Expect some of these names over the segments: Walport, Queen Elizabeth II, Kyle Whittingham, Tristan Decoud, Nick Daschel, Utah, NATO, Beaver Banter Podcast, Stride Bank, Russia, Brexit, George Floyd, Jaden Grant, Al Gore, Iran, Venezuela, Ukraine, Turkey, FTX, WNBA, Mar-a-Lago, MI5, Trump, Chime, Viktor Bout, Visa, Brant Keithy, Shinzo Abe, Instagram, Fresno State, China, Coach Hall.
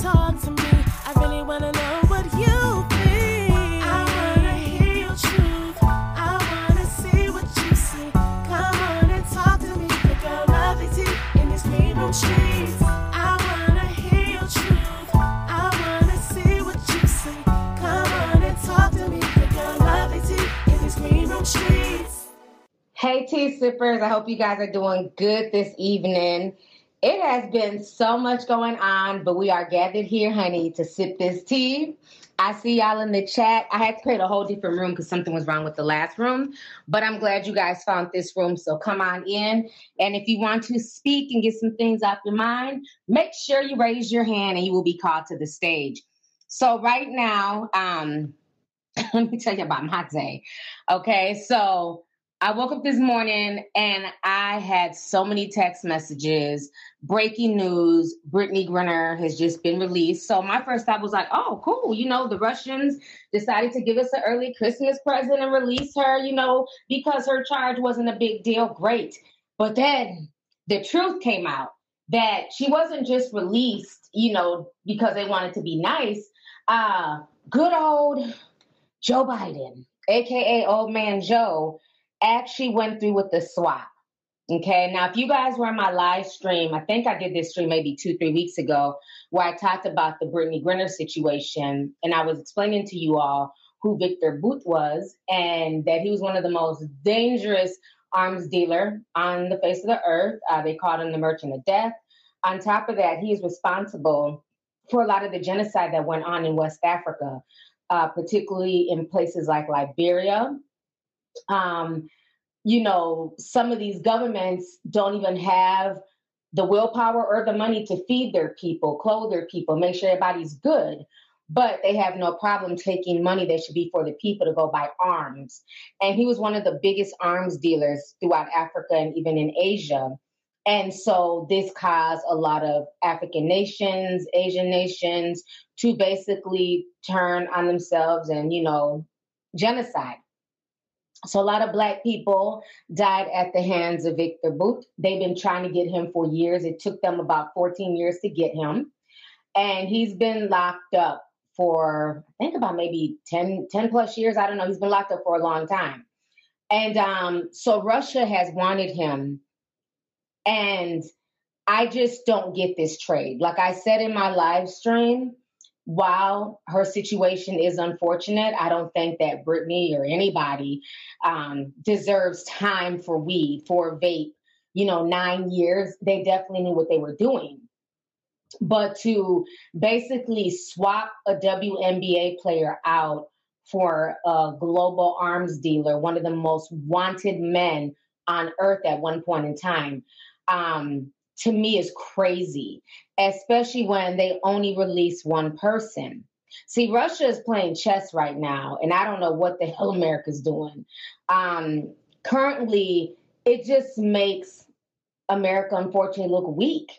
talk to me. I really wanna know what you think. I wanna hear your truth. I wanna see what you see. Come on and talk to me. Pick up lovely tea in this green room streets. I wanna hear your truth. I wanna see what you see. Come on and talk to me. Pick up lovely tea in this green room streets. Hey, tea sippers. I hope you guys are doing good this evening. It has been so much going on, but we are gathered here, honey, to sip this tea. I see y'all in the chat. I had to create a whole different room because something was wrong with the last room, but I'm glad you guys found this room, so come on in. And if you want to speak and get some things off your mind, make sure you raise your hand and you will be called to the stage. So right now, let me tell you about my day. Okay, so I woke up this morning and I had so many text messages, breaking news, Brittney Griner has just been released. So my first thought was like, oh, cool. You know, the Russians decided to give us an early Christmas present and release her, you know, because her charge wasn't a big deal. Great. But then the truth came out that she wasn't just released, you know, because they wanted to be nice. Good old Joe Biden, AKA Old Man Joe, actually went through with the swap. Okay, now if you guys were in my live stream, I think I did this stream maybe 2-3 weeks ago where I talked about the Brittney Griner situation, and I was explaining to you all who Viktor Bout was and that he was one of the most dangerous arms dealer on the face of the earth. They called him the merchant of death. On top of that, he is responsible for a lot of the genocide that went on in West Africa, particularly in places like Liberia. You know, some of these governments don't even have the willpower or the money to feed their people, clothe their people, make sure everybody's good, but they have no problem taking money that should be for the people to go buy arms. And he was one of the biggest arms dealers throughout Africa and even in Asia. And so this caused a lot of African nations, Asian nations to basically turn on themselves and, you know, genocide. So a lot of Black people died at the hands of Viktor Bout. They've been trying to get him for years. It took them about 14 years to get him. And he's been locked up for, I think, about maybe 10 plus years. I don't know. He's been locked up for a long time. And so Russia has wanted him. And I just don't get this trade. Like I said in my live stream, while her situation is unfortunate, I don't think that Brittney or anybody deserves time for weed, for vape, you know, 9 years. They definitely knew what they were doing. But to basically swap a WNBA player out for a global arms dealer, one of the most wanted men on earth at one point in time, to me is crazy, especially when they only release one person. See, Russia is playing chess right now, and I don't know what the hell America's doing. Currently, it just makes America, unfortunately, look weak.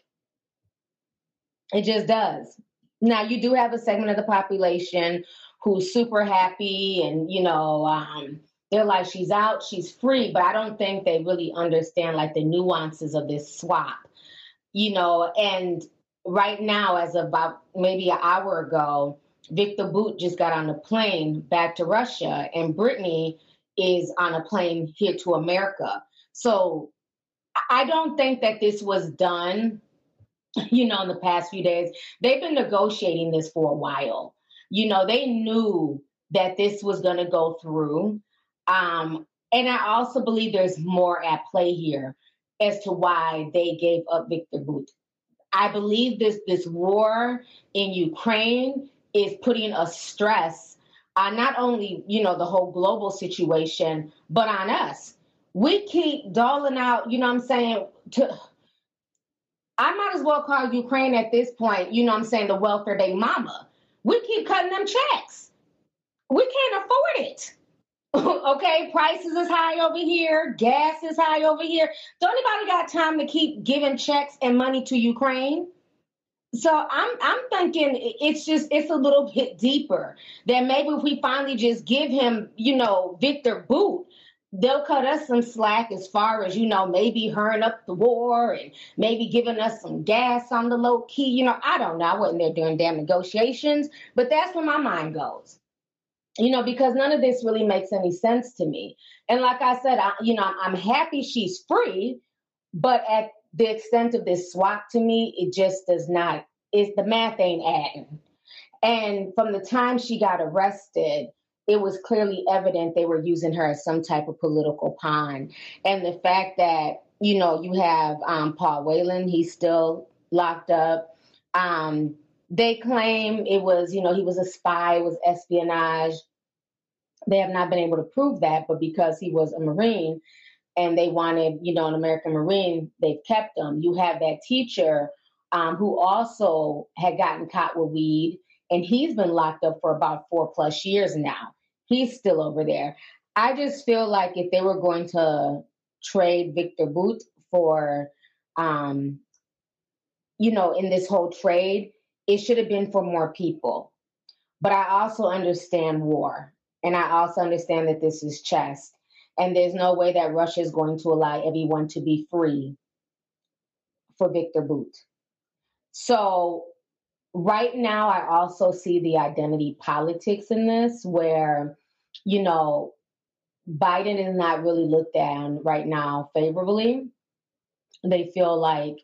It just does. Now, you do have a segment of the population who's super happy and, you know, they're like, she's out, she's free, but I don't think they really understand, like, the nuances of this swap. You know, and right now, as of about maybe an hour ago, Viktor Bout just got on a plane back to Russia, and Brittney is on a plane here to America. So I don't think that this was done, you know, in the past few days. They've been negotiating this for a while. You know, they knew that this was going to go through. And I also believe there's more at play here as to why they gave up Viktor Bout. I believe this war in Ukraine is putting a stress on not only, you know, the whole global situation, but on us. We keep doling out, you know what I'm saying, I might as well call Ukraine at this point, you know what I'm saying, the welfare day mama. We keep cutting them checks. We can't afford it. Okay, prices is high over here. Gas is high over here. Don't anybody got time to keep giving checks and money to Ukraine? So I'm thinking it's a little bit deeper that maybe if we finally just give him, you know, Viktor Bout, they'll cut us some slack as far as, maybe hurrying up the war and maybe giving us some gas on the low key. I don't know. I wasn't there during damn negotiations, but that's where my mind goes, because none of this really makes any sense to me. And like I said, I'm happy she's free, but at the extent of this swap to me, it just does not, the math ain't adding. And from the time she got arrested, it was clearly evident they were using her as some type of political pawn. And the fact that, you have Paul Whelan, he's still locked up. They claim it was, he was a spy, it was espionage. They have not been able to prove that, but because he was a Marine and they wanted, an American Marine, they've kept him. You have that teacher who also had gotten caught with weed, and he's been locked up for about 4+ years now. He's still over there. I just feel like if they were going to trade Viktor Bout for, in this whole trade, it should have been for more people. But I also understand war. And I also understand that this is chess. And there's no way that Russia is going to allow everyone to be free for Viktor Bout. So right now, I also see the identity politics in this where, Biden is not really looked down right now favorably. They feel like,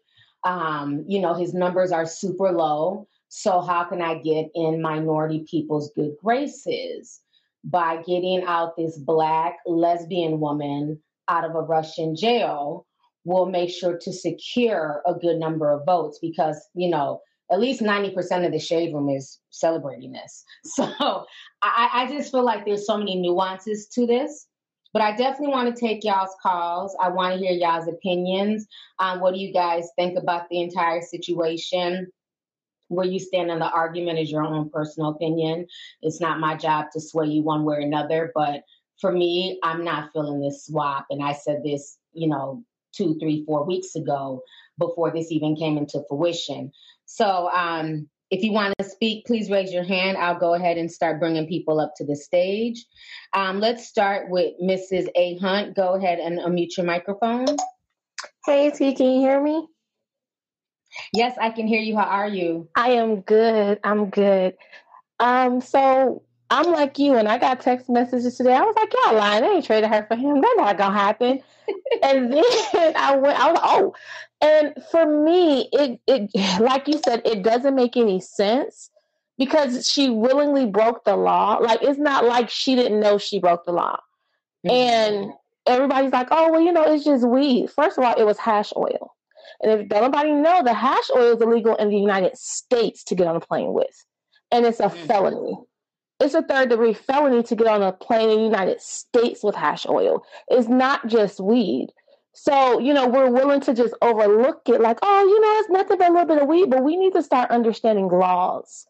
his numbers are super low. So how can I get in minority people's good graces by getting out this Black lesbian woman out of a Russian jail? Will make sure to secure a good number of votes because, at least 90% of the shade room is celebrating this. So I just feel like there's so many nuances to this. But I definitely want to take y'all's calls. I want to hear y'all's opinions. What do you guys think about the entire situation? Where you stand on the argument is your own personal opinion. It's not my job to sway you one way or another. But for me, I'm not feeling this swap. And I said this, 2, 3, 4 weeks ago before this even came into fruition. So if you want to speak, please raise your hand. I'll go ahead and start bringing people up to the stage. Let's start with Mrs. A. Hunt. Go ahead and unmute your microphone. Hey, T, can you hear me? Yes, I can hear you. How are you? I am good. I'm good. So I'm like you, and I got text messages today. I was like, y'all lying. They ain't traded her for him. That's not going to happen. And then I was, and for me, it like you said, it doesn't make any sense because she willingly broke the law. Like, it's not like she didn't know she broke the law. Mm-hmm. And everybody's like, oh, well, it's just weed. First of all, it was hash oil. And if nobody know, the hash oil is illegal in the United States to get on a plane with. And it's a felony. It's a 3rd-degree felony to get on a plane in the United States with hash oil. It's not just weed. So, we're willing to just overlook it like, oh, it's nothing but a little bit of weed, but we need to start understanding laws.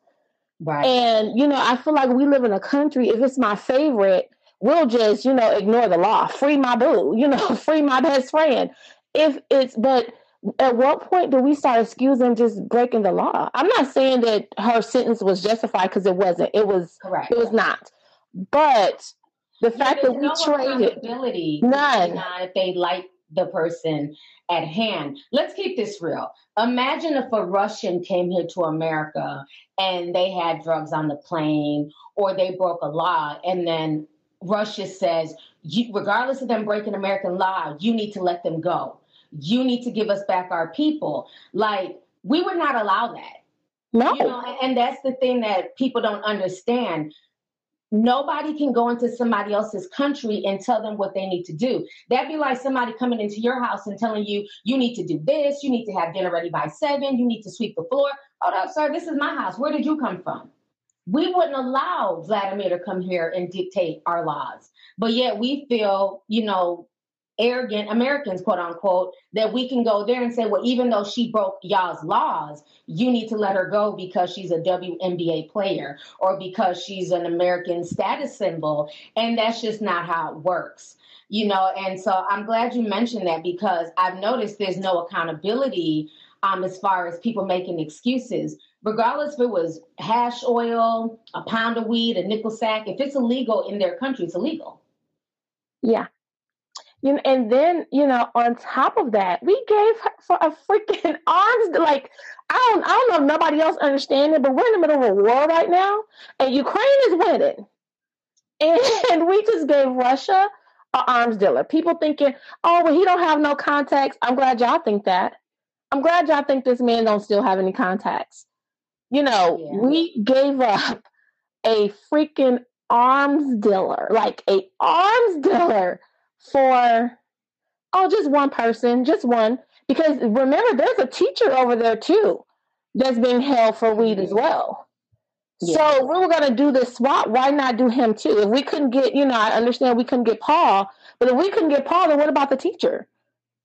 Right. And, I feel like we live in a country, if it's my favorite, we'll just, ignore the law. Free my boo, free my best friend. But at what point do we start excusing just breaking the law? I'm not saying that her sentence was justified because it wasn't. It was correct. It was not. But the fact that we traded none. If they like the person at hand, let's keep this real. Imagine if a Russian came here to America and they had drugs on the plane or they broke a law, and then Russia says, regardless of them breaking American law, you need to let them go. You need to give us back our people. Like, we would not allow that. No. And that's the thing that people don't understand. Nobody can go into somebody else's country and tell them what they need to do. That'd be like somebody coming into your house and telling you, you need to do this, you need to have dinner ready by 7, you need to sweep the floor. Hold up, sir, this is my house. Where did you come from? We wouldn't allow Vladimir to come here and dictate our laws. But yet we feel, arrogant Americans, quote unquote, that we can go there and say, well, even though she broke y'all's laws, you need to let her go because she's a WNBA player or because she's an American status symbol. And that's just not how it works, And so I'm glad you mentioned that because I've noticed there's no accountability as far as people making excuses. Regardless if it was hash oil, a pound of weed, a nickel sack, if it's illegal in their country, it's illegal. Yeah. You know, and then, you know, on top of that, we gave her a freaking arms, like, I don't know if nobody else understands it, but we're in the middle of a war right now, and Ukraine is winning. And we just gave Russia an arms dealer. People thinking, oh, well, he don't have no contacts. I'm glad y'all think that. I'm glad y'all think this man don't still have any contacts. You know, we gave up a freaking arms dealer, like a arms dealer, for, oh, just one person, just one. Because remember, there's a teacher over there too that's being held for weed as well. Yeah. So we were going to do this swap. Why not do him too? If we couldn't get, you know, I understand we couldn't get Paul, but if we couldn't get Paul, then what about the teacher?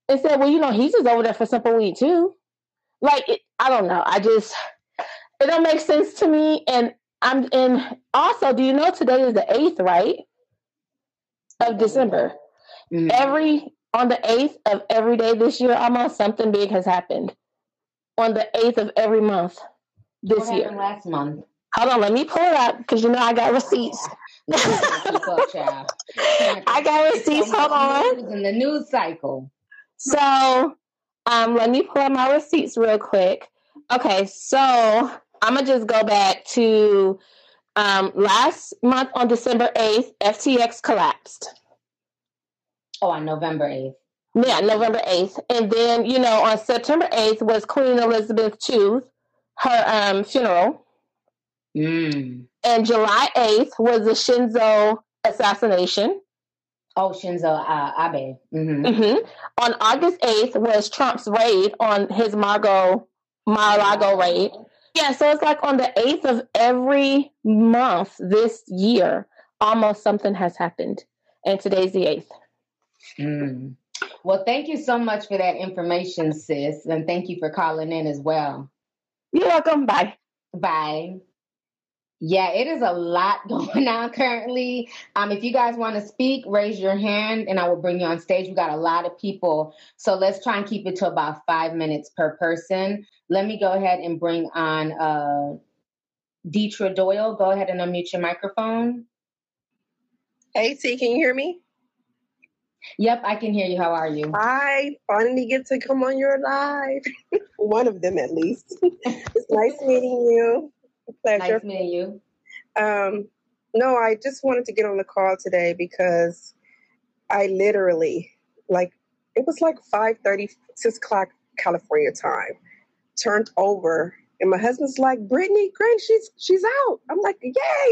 And said, well, you know, he's just over there for simple weed too. Like, I don't know. It don't make sense to me. And also, do you know today is the 8th, right? Of December. Mm-hmm. On the 8th of every day this year, almost something big has happened. On the 8th of every month this year. Last month. Hold on, let me pull it up because you know I got receipts. I got receipts. Hold on. In the news cycle. So, let me pull up my receipts real quick. Okay, so I'm gonna just go back to last month on December 8th, FTX collapsed. Oh, on November 8th. Yeah, November 8th. And then, you know, on September 8th was Queen Elizabeth II, her funeral. Mm. And July 8th was the Shinzo assassination. Oh, Shinzo Abe. Mm-hmm. Mm-hmm. On August 8th was Trump's raid on his Mar-a-Lago raid. Yeah, so it's like on the 8th of every month this year, almost something has happened. And today's the 8th. Mm. Well, thank you so much for that information, sis. And thank you for calling in as well. You're welcome. Bye. Bye. Yeah, it is a lot going on currently. If you guys want to speak, raise your hand and I will bring you on stage. We got a lot of people. So let's try and keep it to about 5 minutes per person. Let me go ahead and bring on Deetra Doyle. Go ahead and unmute your microphone. Hey, T, can you hear me? Yep, I can hear you. How are you? I finally get to come on your live. One of them, at least. It's nice meeting you. Pleasure. Nice meeting you. No, I just wanted to get on the call today because I literally, like, it was like 5:30, 6 o'clock California time, turned over. And my husband's like, Brittney, great, she's out. I'm like, yay.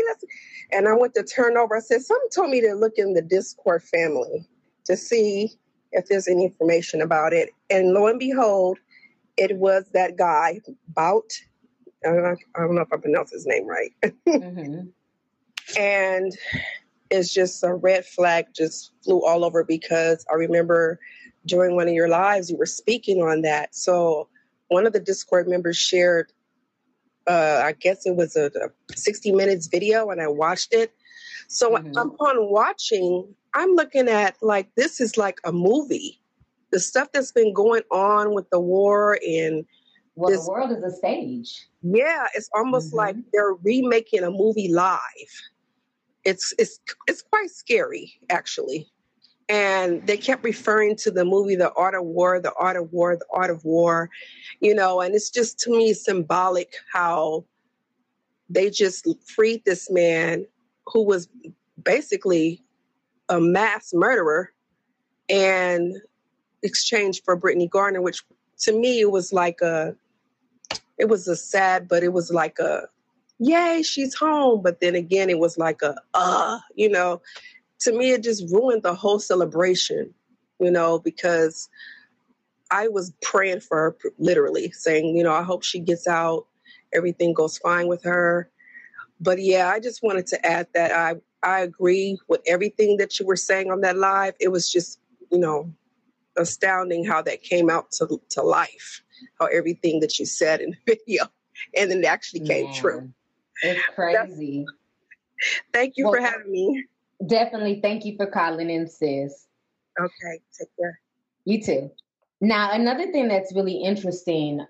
And I went to turn over. I said, something told me to look in the Discord family to see if there's any information about it. And lo and behold, it was that guy, Bout. I don't know if I pronounced his name right. Mm-hmm. And it's just a red flag just flew all over because I remember during one of your lives, you were speaking on that. So one of the Discord members shared, I guess it was a 60 minutes video and I watched it. So mm-hmm. Upon watching, I'm looking at like, this is like a movie. The stuff that's been going on with the war and... Well, the world is a stage. Yeah, it's almost mm-hmm. like they're remaking a movie live. It's quite scary, actually. And they kept referring to the movie, The Art of War, The Art of War, The Art of War, you know, and it's just, to me, symbolic how they just freed this man who was basically a mass murderer and exchanged for Brittney Griner, which to me, it was like it was sad, but it was like a, yay, she's home. But then again, it was like you know, to me, it just ruined the whole celebration, you know, because I was praying for her, literally saying, you know, I hope she gets out. Everything goes fine with her. But yeah, I just wanted to add that I agree with everything that you were saying on that live. It was just, you know, astounding how that came out to life, how everything that you said in the video, and then it actually came true. It's crazy. Thank you for having me. Definitely. Thank you for calling in, sis. Okay. Take care. You too. Now, another thing that's really interesting,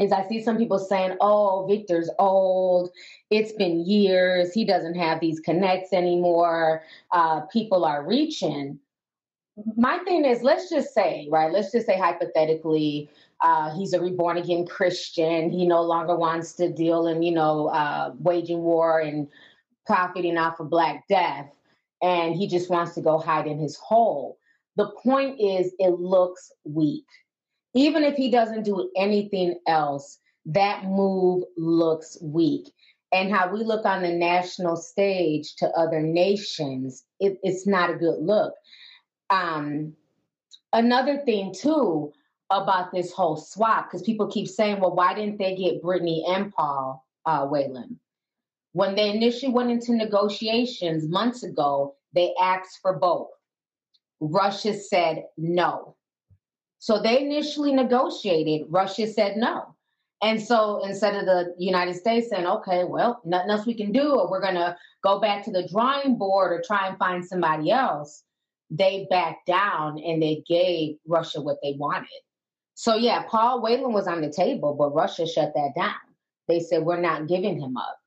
is I see some people saying, oh, Victor's old. It's been years. He doesn't have these connects anymore. People are reaching. My thing is, let's just say, right, let's just say hypothetically, he's a reborn again Christian. He no longer wants to deal in, waging war and profiting off of Black Death. And he just wants to go hide in his hole. The point is, it looks weak. Even if he doesn't do anything else, that move looks weak. And how we look on the national stage to other nations, it's not a good look. Another thing, too, about this whole swap, because people keep saying, well, why didn't they get Brittney and Paul Whelan? When they initially went into negotiations months ago, they asked for both. Russia said no. So they initially negotiated. Russia said no. And so instead of the United States saying, okay, well, nothing else we can do, or we're going to go back to the drawing board or try and find somebody else, they backed down and they gave Russia what they wanted. So, yeah, Paul Whelan was on the table, but Russia shut that down. They said, we're not giving him up.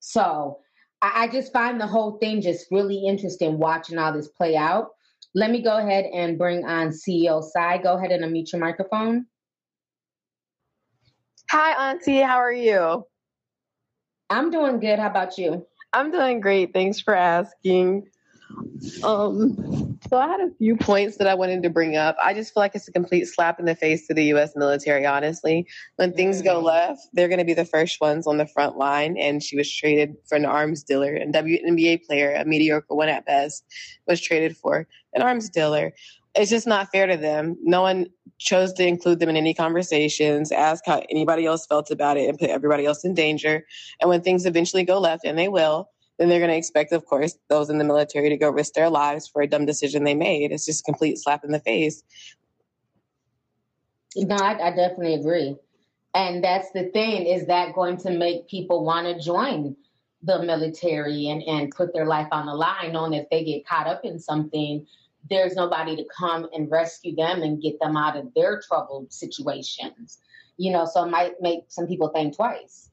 So I just find the whole thing just really interesting watching all this play out. Let me go ahead and bring on CEO Sai. Go ahead and unmute your microphone. Hi, Auntie. How are you? I'm doing good. How about you? I'm doing great. Thanks for asking. So I had a few points that I wanted to bring up. I just feel like it's a complete slap in the face to the U.S. military, honestly. When things go left, they're going to be the first ones on the front line. And she was traded for an arms dealer, and WNBA player, a mediocre one at best, was traded for an arms dealer. It's just not fair to them. No one chose to include them in any conversations, ask how anybody else felt about it, and put everybody else in danger. And when things eventually go left, and they will, then they're going to expect, of course, those in the military to go risk their lives for a dumb decision they made. It's just a complete slap in the face. No, I definitely agree. And that's the thing. Is that going to make people want to join the military and put their life on the line, knowing if they get caught up in something, there's nobody to come and rescue them and get them out of their troubled situations? You know, so it might make some people think twice.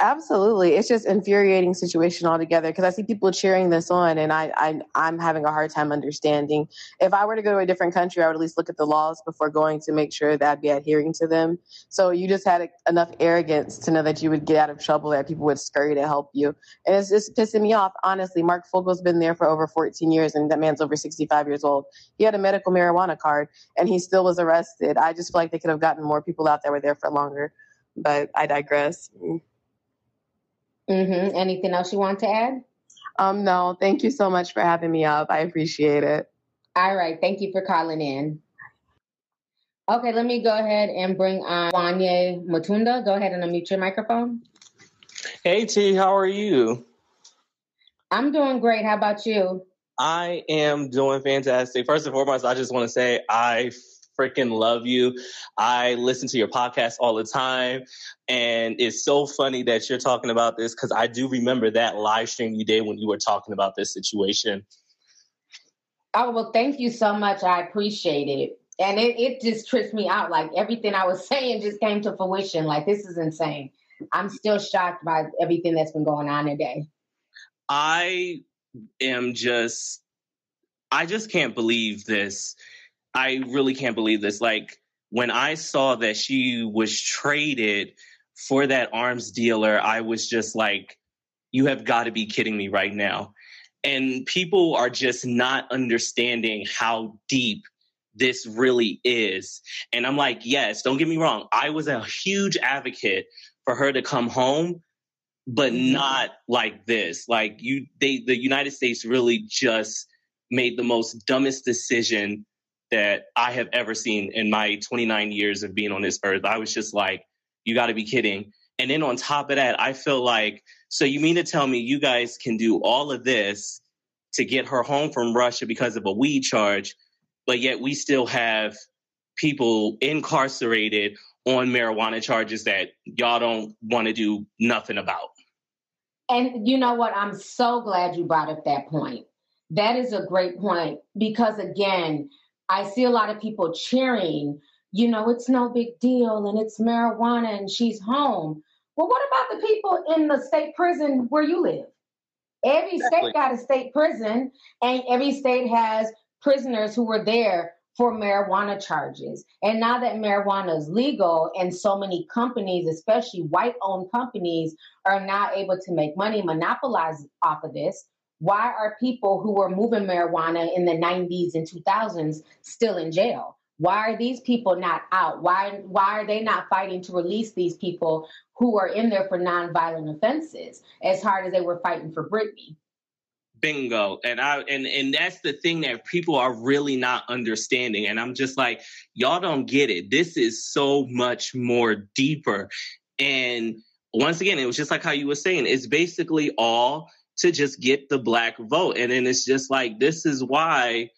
Absolutely. It's just infuriating situation altogether, because I see people cheering this on, and I'm having a hard time understanding. If I were to go to a different country, I would at least look at the laws before going to make sure that I'd be adhering to them. So you just had enough arrogance to know that you would get out of trouble, that people would scurry to help you. And it's just pissing me off. Honestly, Mark Fogel's been there for over 14 years, and that man's over 65 years old. He had a medical marijuana card, and he still was arrested. I just feel like they could have gotten more people out that were there for longer, but I digress. Mm-hmm. Anything else you want to add? No, thank you so much for having me up. I appreciate it. All right. Thank you for calling in. Okay, let me go ahead and bring on Wanye Mutunda. Go ahead and unmute your microphone. Hey, T, how are you? I'm doing great. How about you? I am doing fantastic. First and foremost, I just want to say I freaking love you. I listen to your podcast all the time. And it's so funny that you're talking about this, because I do remember that live stream you did when you were talking about this situation. Oh, well, thank you so much. I appreciate it. And it just trips me out. Like, everything I was saying just came to fruition. Like, this is insane. I'm still shocked by everything that's been going on today. I just can't believe this. I really can't believe this. Like, when I saw that she was traded for that arms dealer, I was just like, you have got to be kidding me right now. And people are just not understanding how deep this really is. And I'm like, yes, don't get me wrong. I was a huge advocate for her to come home, but not like this. Like, the United States really just made the most dumbest decision that I have ever seen in my 29 years of being on this earth. I was just like, you got to be kidding. And then on top of that, I feel like, so you mean to tell me you guys can do all of this to get her home from Russia because of a weed charge, but yet we still have people incarcerated on marijuana charges that y'all don't want to do nothing about? And you know what? I'm so glad you brought up that point. That is a great point, because again, I see a lot of people cheering, you know, it's no big deal and it's marijuana and she's home. Well, what about the people in the state prison where you live? Every state got a state prison, and every state has prisoners who were there for marijuana charges. And now that marijuana is legal and so many companies, especially white-owned companies, are now able to make money, monopolize off of this, why are people who were moving marijuana in the 90s and 2000s still in jail? Why are these people not out? Why are they not fighting to release these people who are in there for nonviolent offenses as hard as they were fighting for Brittney? Bingo. And that's the thing that people are really not understanding. And I'm just like, y'all don't get it. This is so much more deeper. And once again, it was just like how you were saying, it's basically all to just get the black vote. And then it's just like, this is why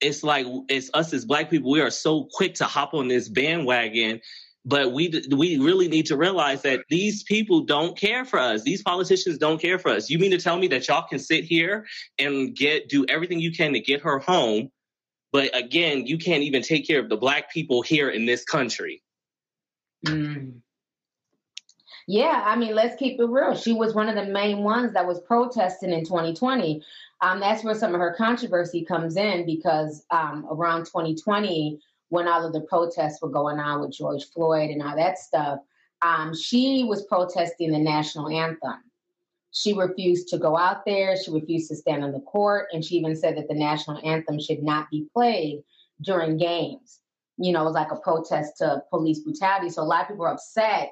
it's like, it's us as black people, we are so quick to hop on this bandwagon. But we really need to realize that these people don't care for us. These politicians don't care for us. You mean to tell me that y'all can sit here and do everything you can to get her home, but again, you can't even take care of the black people here in this country? Yeah, I mean, let's keep it real. She was one of the main ones that was protesting in 2020. That's where some of her controversy comes in, because around 2020, when all of the protests were going on with George Floyd and all that stuff, she was protesting the national anthem. She refused to go out there. She refused to stand on the court. And she even said that the national anthem should not be played during games. You know, it was like a protest to police brutality. So a lot of people were upset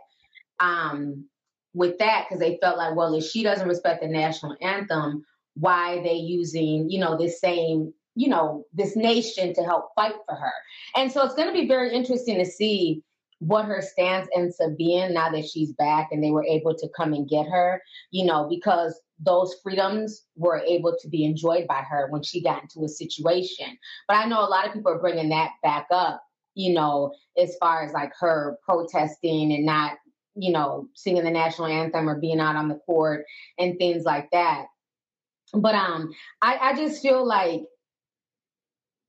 with that, because they felt like, well, if she doesn't respect the national anthem, why are they using, you know, this same, you know, this nation to help fight for her? And so it's going to be very interesting to see what her stance ends up being now that she's back and they were able to come and get her, you know, because those freedoms were able to be enjoyed by her when she got into a situation. But I know a lot of people are bringing that back up, you know, as far as like her protesting and not, you know, singing the national anthem or being out on the court and things like that. But I just feel like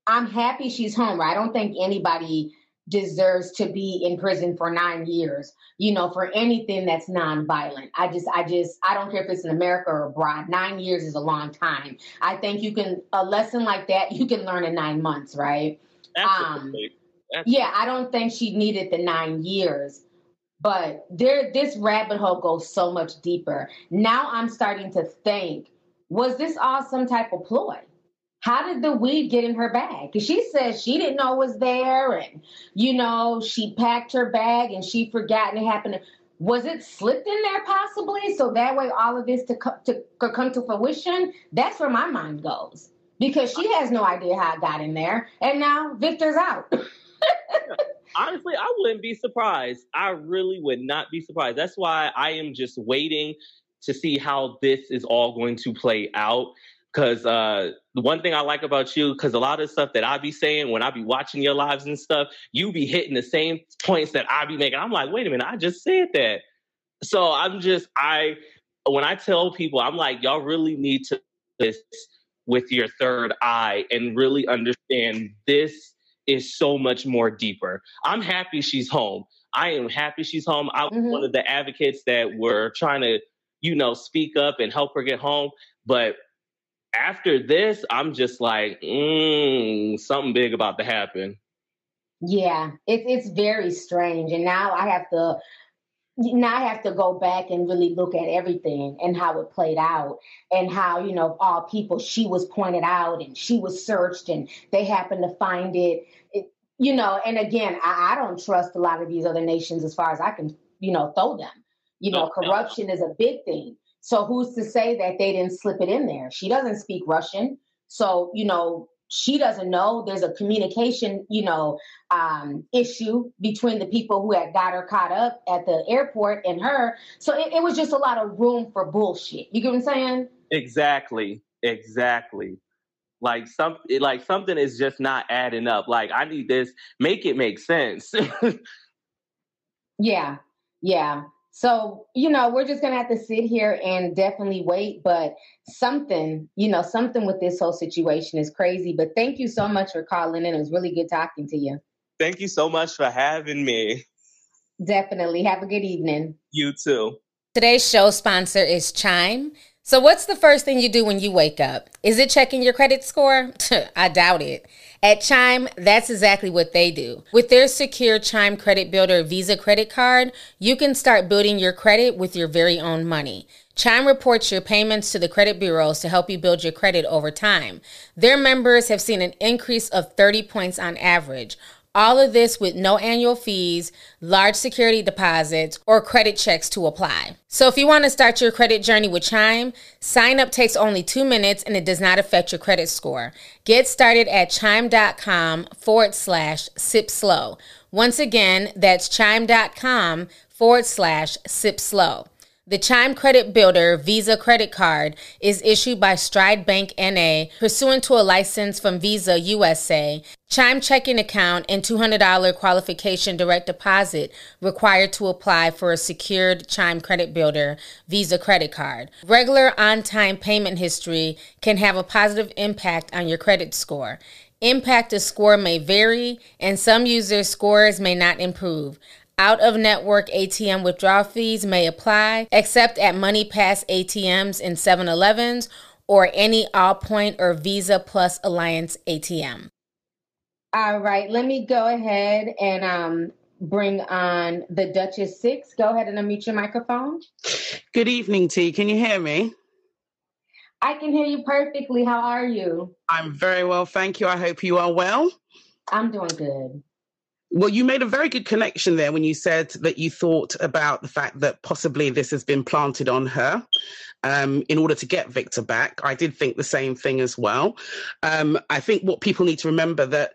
I'm happy she's home. Right? I don't think anybody deserves to be in prison for 9 years, you know, for anything that's nonviolent. I don't care if it's in America or abroad. 9 years is a long time. I think a lesson like that, you can learn in 9 months, right? Absolutely. Yeah, I don't think she needed the 9 years. But this rabbit hole goes so much deeper. Now I'm starting to think, was this all some type of ploy? How did the weed get in her bag? Because she says she didn't know it was there, and, you know, she packed her bag and she forgot and it happened. Was it slipped in there possibly? So that way all of this to come to fruition, that's where my mind goes. Because she has no idea how it got in there. And now Victor's out. Honestly, I wouldn't be surprised. I really would not be surprised. That's why I am just waiting to see how this is all going to play out. Because the one thing I like about you, because a lot of stuff that I be saying when I be watching your lives and stuff, you be hitting the same points that I be making. I'm like, wait a minute, I just said that. So when I tell people, I'm like, y'all really need to do this with your third eye and really understand this is so much more deeper. I'm happy she's home. I am happy she's home. I was one of the advocates that were trying to, you know, speak up and help her get home. But after this, I'm just like, something big about to happen. Yeah, it's very strange. And now I have to go back and really look at everything and how it played out and how, you know, all people, she was pointed out and she was searched and they happened to find it, you know. And again, I don't trust a lot of these other nations as far as I can, you know, throw them. You know, corruption is a big thing. So who's to say that they didn't slip it in there? She doesn't speak Russian. So, you know, she doesn't know. There's a communication, you know, issue between the people who had got her caught up at the airport and her. So it was just a lot of room for bullshit. You get what I'm saying? Exactly. Like something is just not adding up. Like, I need this. Make it make sense. Yeah. So, you know, we're just going to have to sit here and definitely wait. But something with this whole situation is crazy. But thank you so much for calling in. It was really good talking to you. Thank you so much for having me. Definitely. Have a good evening. You too. Today's show sponsor is Chime. So what's the first thing you do when you wake up? Is it checking your credit score? I doubt it. At Chime, that's exactly what they do. With their secure Chime Credit Builder Visa credit card, you can start building your credit with your very own money. Chime reports your payments to the credit bureaus to help you build your credit over time. Their members have seen an increase of 30 points on average. All of this with no annual fees, large security deposits, or credit checks to apply. So if you want to start your credit journey with Chime, sign up takes only 2 minutes and it does not affect your credit score. Get started at chime.com/sipslow. Once again, that's chime.com/sipslow. The Chime Credit Builder Visa Credit Card is issued by Stride Bank, N.A., pursuant to a license from Visa USA. Chime checking account and $200 qualification direct deposit required to apply for a secured Chime Credit Builder Visa Credit Card. Regular on-time payment history can have a positive impact on your credit score. Impact of score may vary, and some users' scores may not improve. Out-of-network ATM withdrawal fees may apply, except at MoneyPass ATMs in 7-Elevens or any AllPoint or Visa Plus Alliance ATM. All right, let me go ahead and bring on the Duchess 6. Go ahead and unmute your microphone. Good evening, T. Can you hear me? I can hear you perfectly. How are you? I'm very well, thank you. I hope you are well. I'm doing good. Well, you made a very good connection there when you said that you thought about the fact that possibly this has been planted on her in order to get Victor back. I did think the same thing as well. I think what people need to remember that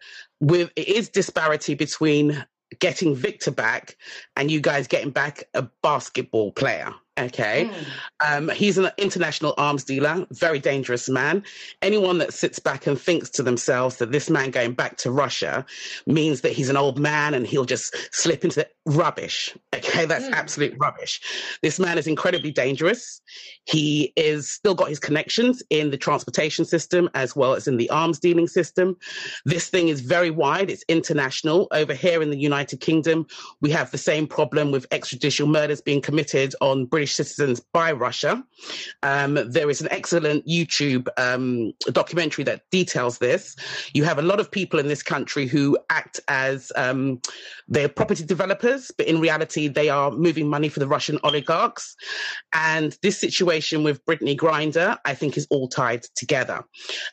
it is disparity between getting Victor back and you guys getting back a basketball player. Okay. He's an international arms dealer, very dangerous man. Anyone that sits back and thinks to themselves that this man going back to Russia means that he's an old man and he'll just slip into the rubbish. Okay, that's absolute rubbish. This man is incredibly dangerous. He is still got his connections in the transportation system as well as in the arms dealing system. This thing is very wide. It's international. Over here in the United Kingdom, we have the same problem with extrajudicial murders being committed on British citizens by Russia. There is an excellent YouTube documentary that details this. You have a lot of people in this country who act as they're property developers, but in reality, they are moving money for the Russian oligarchs. And this situation with Brittney Griner, I think, is all tied together.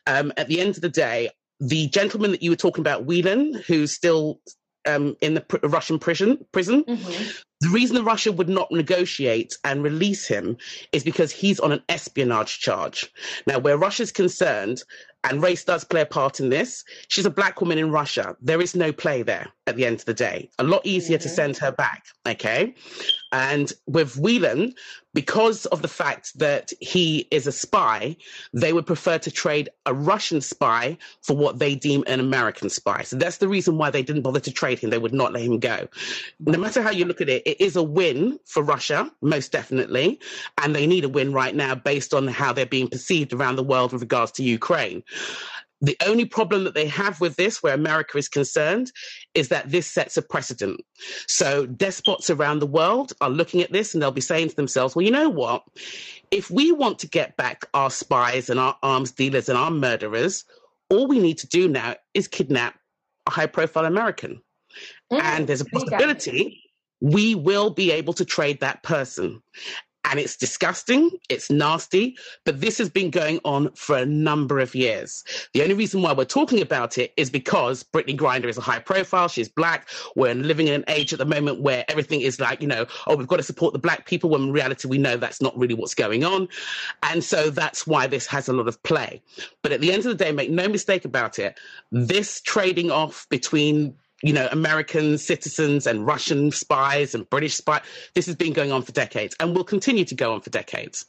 At the end of the day, the gentleman that you were talking about, Whelan, who's still in the Russian prison. Mm-hmm. The reason that Russia would not negotiate and release him is because he's on an espionage charge. Now, where Russia's concerned, and race does play a part in this, she's a black woman in Russia. There is no play there at the end of the day. A lot easier to send her back, okay? And with Whelan, because of the fact that he is a spy, they would prefer to trade a Russian spy for what they deem an American spy. So that's the reason why they didn't bother to trade him. They would not let him go. No matter how you look at it, it is a win for Russia, most definitely. And they need a win right now based on how they're being perceived around the world with regards to Ukraine. The only problem that they have with this, where America is concerned, is that this sets a precedent. So despots around the world are looking at this and they'll be saying to themselves, well, you know what? If we want to get back our spies and our arms dealers and our murderers, all we need to do now is kidnap a high-profile American. And there's a possibility we will be able to trade that person. And it's disgusting, it's nasty, but this has been going on for a number of years. The only reason why we're talking about it is because Brittney Griner is a high profile, she's black. We're living in an age at the moment where everything is like, you know, oh, we've got to support the black people, when in reality we know that's not really what's going on. And so that's why this has a lot of play. But at the end of the day, make no mistake about it, this trading off between, you know, American citizens and Russian spies and British spies, this has been going on for decades and will continue to go on for decades.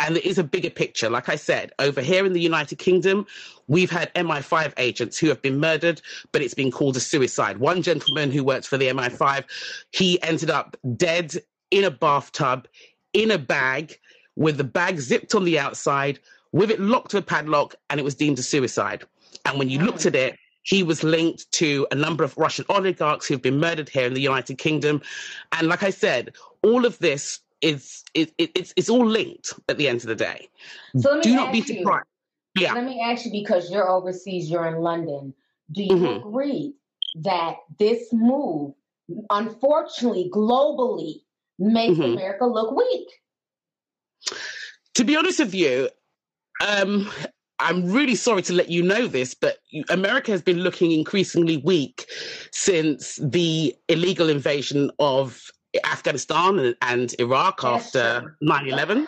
And there is a bigger picture. Like I said, over here in the United Kingdom, we've had MI5 agents who have been murdered, but it's been called a suicide. One gentleman who worked for the MI5, he ended up dead in a bathtub, in a bag, with the bag zipped on the outside, with it locked to a padlock, and it was deemed a suicide. And when you looked at it, he was linked to a number of Russian oligarchs who've been murdered here in the United Kingdom. And like I said, all of this it's all linked at the end of the day. So let me Do not be surprised. Yeah. Let me ask you, because you're overseas, you're in London. Do you agree that this move, unfortunately, globally, makes America look weak? To be honest with you, I'm really sorry to let you know this, but America has been looking increasingly weak since the illegal invasion of Afghanistan and Iraq after 9/11.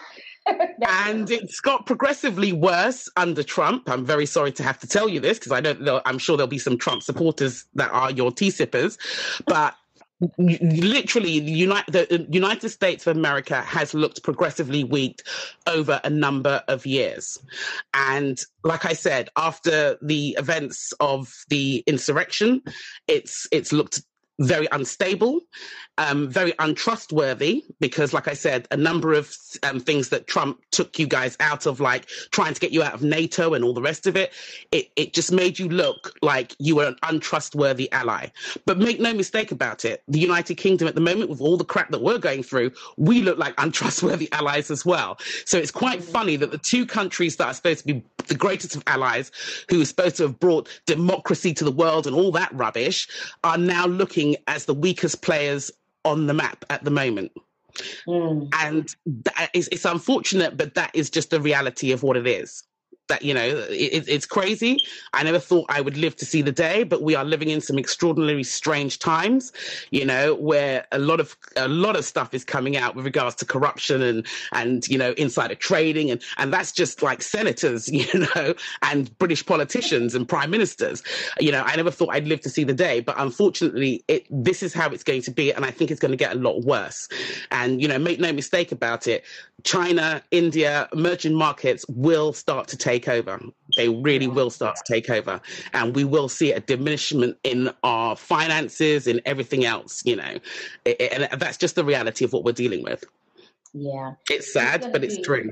And it's got progressively worse under Trump. I'm very sorry to have to tell you this, because I don't know, I'm sure there'll be some Trump supporters that are your tea sippers, but literally the United States of America has looked progressively weak over a number of years. And like I said, after the events of the insurrection, it's looked very unstable, very untrustworthy, because like I said, a number of things that Trump took you guys out of, like trying to get you out of NATO and all the rest of it, it just made you look like you were an untrustworthy ally. But make no mistake about it, the United Kingdom at the moment, with all the crap that we're going through, we look like untrustworthy allies as well. So it's quite funny that the two countries that are supposed to be the greatest of allies, who are supposed to have brought democracy to the world and all that rubbish, are now looking as the weakest players on the map at the moment. And that is, it's unfortunate, but that is just the reality of what it is. That, you know, it's crazy. I never thought I would live to see the day, but we are living in some extraordinarily strange times, you know, where a lot of stuff is coming out with regards to corruption and you know, insider trading, and that's just like senators, you know, and British politicians and prime ministers. You know, I never thought I'd live to see the day, but unfortunately, this is how it's going to be, and I think it's going to get a lot worse. And, you know, make no mistake about it, China, India, emerging markets will start to take over. They really will start to take over, and we will see a diminishment in our finances and everything else, you know, and that's just the reality of what we're dealing with. Yeah, it's sad, but it's true.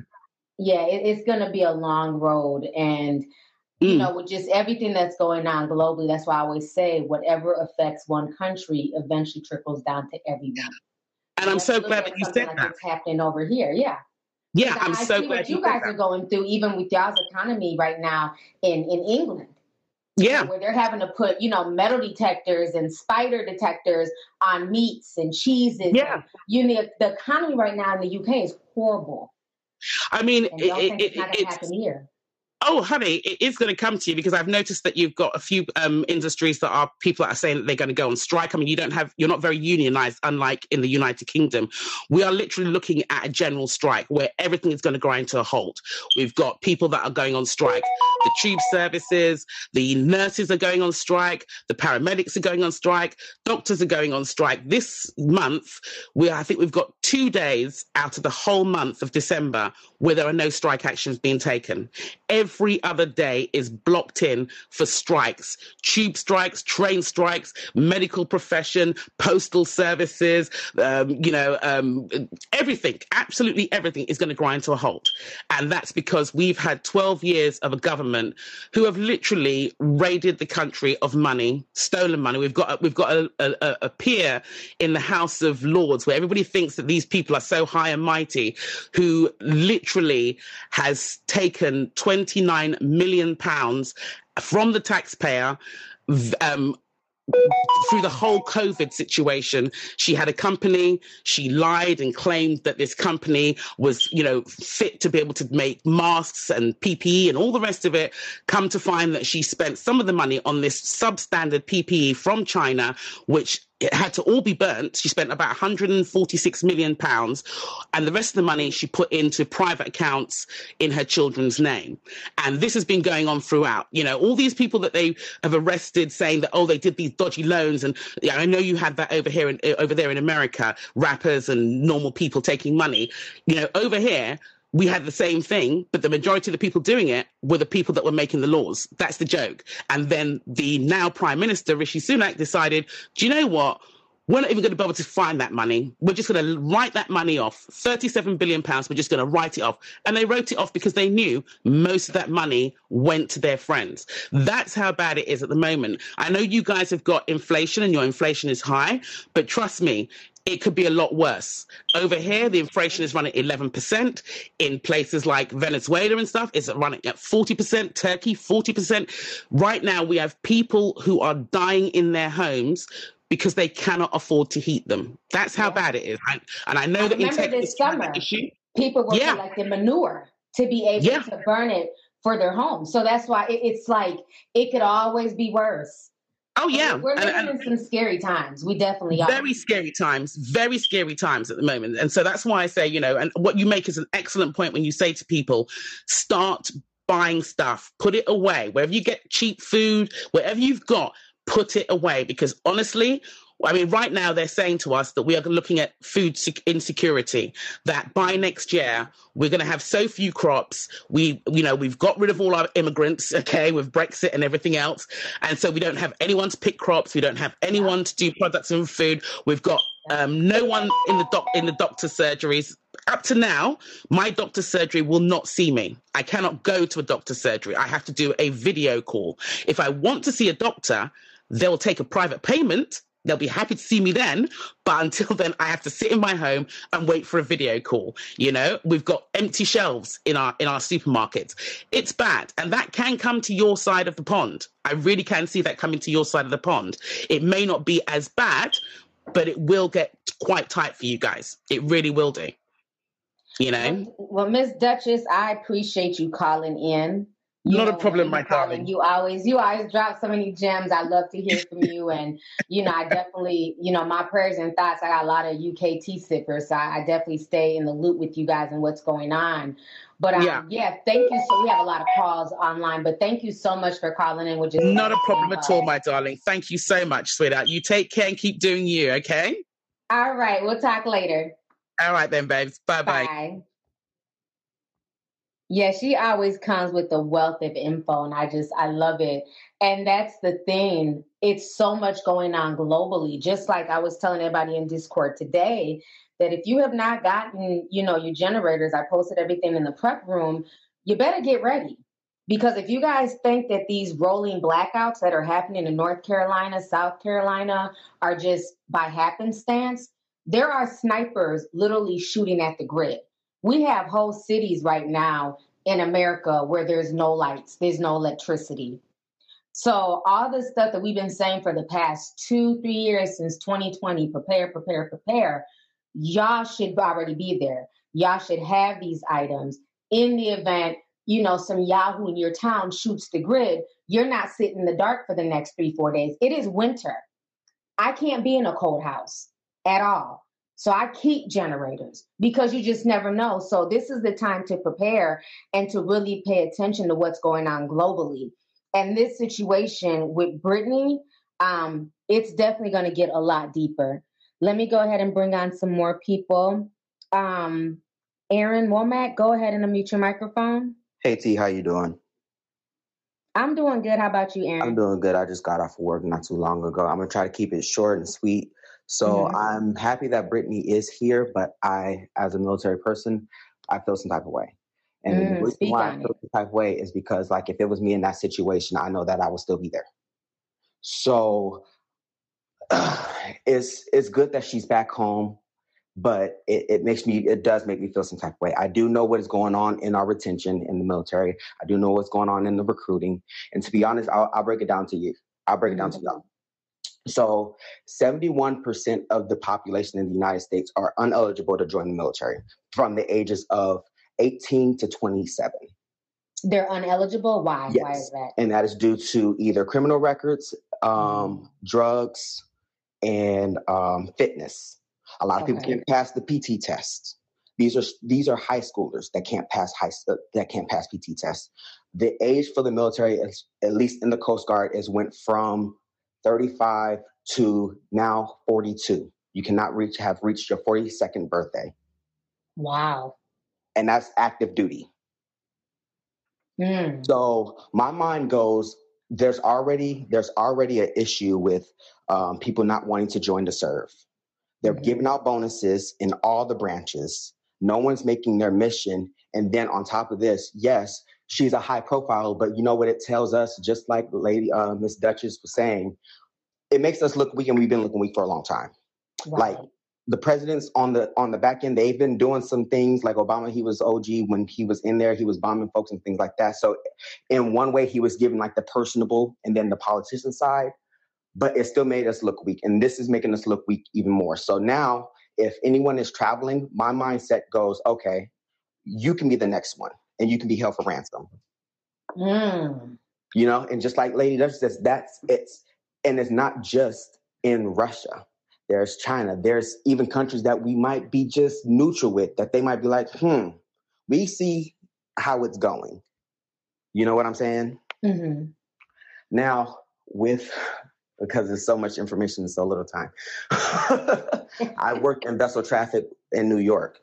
Yeah, it's going to be a long road, and you know, with just everything that's going on globally, that's why I always say whatever affects one country eventually trickles down to everyone. And I'm so glad that you said that. It's happening over here. Yeah. Yeah, I'm so glad what you guys are going through, even with y'all's economy right now in England. Yeah. You know, where they're having to put, you know, metal detectors and spider detectors on meats and cheeses. Yeah. And, you know, the economy right now in the UK is horrible. I mean, it's not going to happen here. Oh, honey, it is going to come to you, because I've noticed that you've got a few industries that are people that are saying that they're going to go on strike. I mean, you're not very unionized, unlike in the United Kingdom. We are literally looking at a general strike where everything is going to grind to a halt. We've got people that are going on strike. The tube services, the nurses are going on strike. The paramedics are going on strike. Doctors are going on strike. This month, I think we've got 2 days out of the whole month of December where there are no strike actions being taken. Every other day is blocked in for strikes, tube strikes, train strikes, medical profession, postal services, everything, absolutely everything is going to grind to a halt. And that's because we've had 12 years of a government who have literally raided the country of money, stolen money. We've got a peer in the House of Lords where everybody thinks that these people are so high and mighty, who literally has taken 29 million pounds from the taxpayer through the whole COVID situation. She had a company. She lied and claimed that this company was, you know, fit to be able to make masks and PPE and all the rest of it. Come to find that she spent some of the money on this substandard PPE from China, which it had to all be burnt. She spent about £146 million, and the rest of the money she put into private accounts in her children's name. And this has been going on throughout. You know, all these people that they have arrested saying that, oh, they did these dodgy loans. And yeah, I know you had that over there in America, rappers and normal people taking money. You know, over here, we had the same thing, but the majority of the people doing it were the people that were making the laws. That's the joke. And then the now Prime Minister, Rishi Sunak, decided, do you know what? We're not even going to be able to find that money. We're just going to write that money off. £37 billion, we're just going to write it off. And they wrote it off because they knew most of that money went to their friends. That's how bad it is at the moment. I know you guys have got inflation and your inflation is high, but trust me, it could be a lot worse. Over here, the inflation is running 11%. In places like Venezuela and stuff, it's running at 40%, Turkey, 40%. Right now, we have people who are dying in their homes because they cannot afford to heat them. That's how bad it is. And I know that in Texas, this summer, people were collecting manure to be able to burn it for their homes. So that's why it's like, it could always be worse. Oh, yeah. I mean, we're living in some scary times. We definitely are. Very scary times. Very scary times at the moment. And so that's why I say, you know, and what you make is an excellent point when you say to people, start buying stuff, put it away. Wherever you get cheap food, wherever you've got, put it away. Because honestly, I mean, right now they're saying to us that we are looking at food insecurity, that by next year, we're going to have so few crops. We've got rid of all our immigrants, okay, with Brexit and everything else. And so we don't have anyone to pick crops. We don't have anyone to do products and food. We've got no one in the doctor's surgeries. Up to now, my doctor's surgery will not see me. I cannot go to a doctor's surgery. I have to do a video call. If I want to see a doctor, they'll take a private payment. They'll be happy to see me then, but until then, I have to sit in my home and wait for a video call. You know, we've got empty shelves in our supermarkets. It's bad, and that can come to your side of the pond. I really can see that coming to your side of the pond. It may not be as bad, but it will get quite tight for you guys. It really will do, you know? Well, Miss Duchess, I appreciate you calling in. Not a problem, my darling. You always drop so many gems. I love to hear from you. And, you know, I definitely, you know, my prayers and thoughts, I got a lot of UK tea sippers. So I definitely stay in the loop with you guys and what's going on. But thank you. So we have a lot of calls online, but thank you so much for calling in. Not a problem at all, my darling. Thank you so much, sweetheart. You take care and keep doing you, okay? All right. We'll talk later. All right then, babes. Bye-bye. Bye. Yeah, she always comes with a wealth of info, and I love it. And that's the thing. It's so much going on globally. Just like I was telling everybody in Discord today, that if you have not gotten, you know, your generators, I posted everything in the prep room, you better get ready. Because if you guys think that these rolling blackouts that are happening in North Carolina, South Carolina, are just by happenstance, there are snipers literally shooting at the grid. We have whole cities right now in America where there's no lights, there's no electricity. So all the stuff that we've been saying for the past 2-3 years since 2020, prepare, prepare, prepare, y'all should already be there. Y'all should have these items in the event, you know, some Yahoo in your town shoots the grid. You're not sitting in the dark for the next 3-4 days. It is winter. I can't be in a cold house at all. So I keep generators because you just never know. So this is the time to prepare and to really pay attention to what's going on globally. And this situation with Brittney, it's definitely going to get a lot deeper. Let me go ahead and bring on some more people. Aaron Womack, go ahead and unmute your microphone. Hey, T, how you doing? I'm doing good. How about you, Aaron? I'm doing good. I just got off work not too long ago. I'm going to try to keep it short and sweet. So I'm happy that Brittney is here, but I, as a military person, I feel some type of way. And the reason why I feel some type of way is because, like, if it was me in that situation, I know that I would still be there. So it's good that she's back home, but it does make me feel some type of way. I do know what is going on in our retention in the military. I do know what's going on in the recruiting. And to be honest, I'll break it down to you. I'll break it down to y'all. So 71% of the population in the United States are ineligible to join the military from the ages of 18 to 27. They're ineligible? Why? Yes. Why is that? And that is due to either criminal records, drugs, and fitness. A lot of people can't pass the PT test. These are high schoolers that can't pass PT tests. The age for the military, at least in the Coast Guard, went from 35 to now 42. You cannot have reached your 42nd birthday. Wow. And that's active duty. So my mind goes, there's already an issue with people not wanting to join to serve. They're giving out bonuses in all the branches. No one's making their mission. And then on top of this, yes, she's a high profile, but you know what it tells us, just like Lady Miss Duchess was saying, it makes us look weak, and we've been looking weak for a long time. Wow. Like, the presidents on the back end, they've been doing some things like Obama. He was OG when he was in there. He was bombing folks and things like that. So in one way, he was given like the personable and then the politician side, but it still made us look weak. And this is making us look weak even more. So now if anyone is traveling, my mindset goes, okay, you can be the next one and you can be held for ransom. Mm. You know, and just like Lady Duff says, that's it. And it's not just in Russia. There's China. There's even countries that we might be just neutral with, that they might be like, we see how it's going. You know what I'm saying? Mm-hmm. Now, because there's so much information in so little time, I worked in vessel traffic in New York.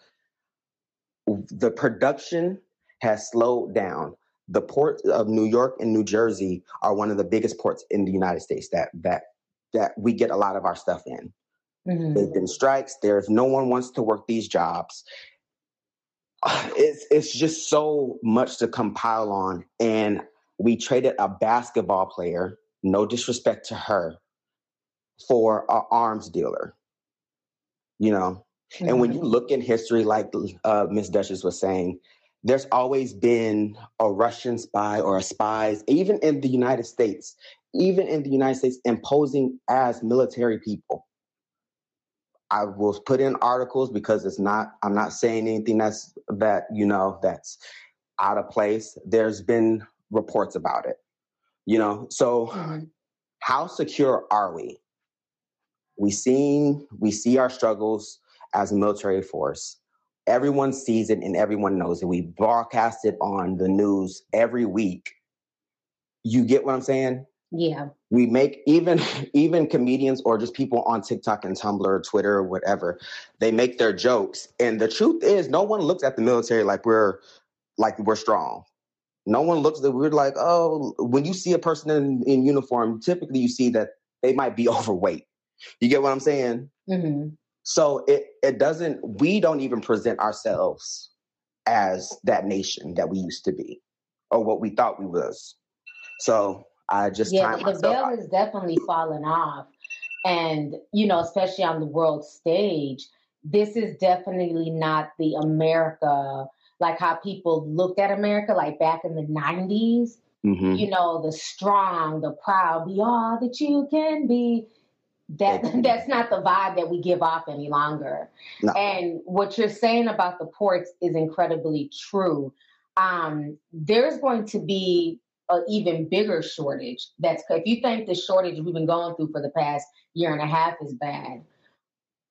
The production has slowed down. The ports of New York and New Jersey are one of the biggest ports in the United States that we get a lot of our stuff in. Mm-hmm. There's been strikes. There's no one wants to work these jobs. It's just so much to compile on. And we traded a basketball player, no disrespect to her, for an arms dealer, you know? Mm-hmm. And when you look in history, like Ms. Duchess was saying, there's always been a Russian spy or a spies, even in the United States, imposing as military people. I will put in articles because I'm not saying anything that's out of place. There's been reports about it, you know? So how secure are we? We see our struggles as a military force. Everyone sees it and everyone knows it. We broadcast it on the news every week. You get what I'm saying? Yeah. We make even comedians or just people on TikTok and Tumblr or Twitter or whatever, they make their jokes. And the truth is, no one looks at the military like we're strong. No one looks that we're like, oh, when you see a person in uniform, typically you see that they might be overweight. You get what I'm saying? Mm-hmm. So we don't even present ourselves as that nation that we used to be or what we thought we was. So the veil is definitely falling off, and you know, especially on the world stage, this is definitely not the America like how people looked at America like back in the 90s. Mm-hmm. You know, the strong, the proud, be all that you can be. That's not the vibe that we give off any longer. No. And what you're saying about the ports is incredibly true. There's going to be an even bigger shortage. If you think the shortage we've been going through for the past year and a half is bad,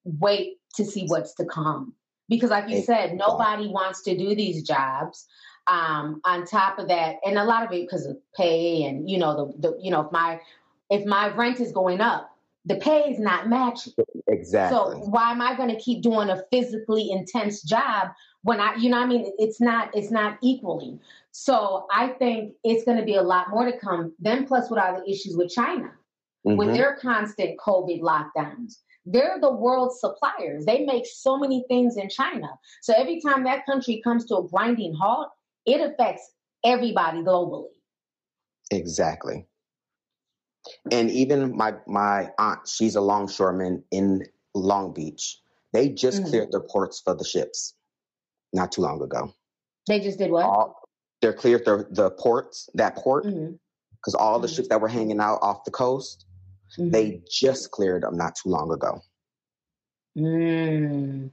wait to see what's to come. Because like you said, nobody wants to do these jobs. On top of that, and a lot of it because of pay and, you know, if my rent is going up, the pay is not matching. Exactly. So why am I going to keep doing a physically intense job when it's not equaling. So I think it's going to be a lot more to come. Then plus with all the issues with China, mm-hmm. with their constant COVID lockdowns, they're the world's suppliers. They make so many things in China. So every time that country comes to a grinding halt, it affects everybody globally. Exactly. And even my aunt, she's a longshoreman in Long Beach. They just mm-hmm. cleared the ports for the ships not too long ago. They just did what? They cleared the ports, that port, because mm-hmm. all the mm-hmm. ships that were hanging out off the coast, mm-hmm. they just cleared them not too long ago. Mm.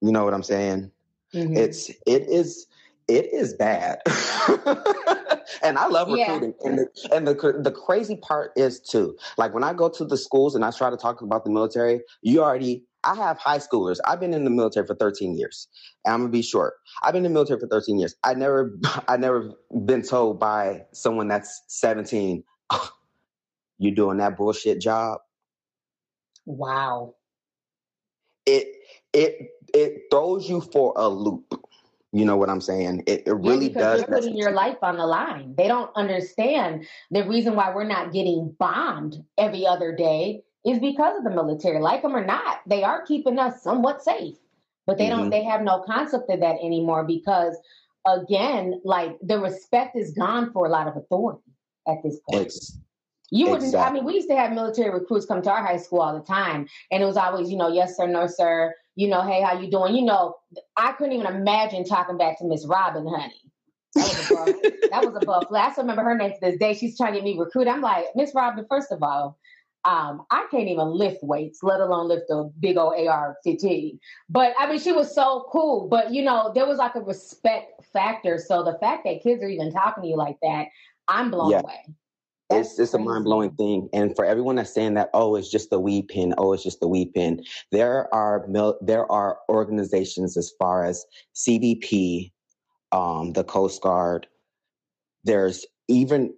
You know what I'm saying? Mm-hmm. It is bad. And I love recruiting. Yeah. And the crazy part is too, like when I go to the schools and I try to talk about the military, I have high schoolers. I've been in the military for 13 years. And I'm gonna be short. I've been in the military for 13 years. I never been told by someone that's 17, oh, you doing that bullshit job. Wow. It throws you for a loop. You know what I'm saying? It really does. You're putting your life on the line. They don't understand the reason why we're not getting bombed every other day is because of the military. Like them or not, they are keeping us somewhat safe, but they mm-hmm. don't. They have no concept of that anymore because, again, like the respect is gone for a lot of authority at this point. It's, You wouldn't, exactly. I mean, we used to have military recruits come to our high school all the time. And it was always, you know, yes, sir, no, sir. You know, hey, how you doing? You know, I couldn't even imagine talking back to Miss Robin, honey. That was a buff. I still remember her name to this day. She's trying to get me recruited. I'm like, Miss Robin, first of all, I can't even lift weights, let alone lift a big old AR-15. But I mean, she was so cool. But, you know, there was like a respect factor. So the fact that kids are even talking to you like that, I'm blown away. It's a mind-blowing thing. And for everyone that's saying that, oh, it's just the weed pen, oh, it's just the weed pen. There are organizations as far as CBP, the Coast Guard. There's even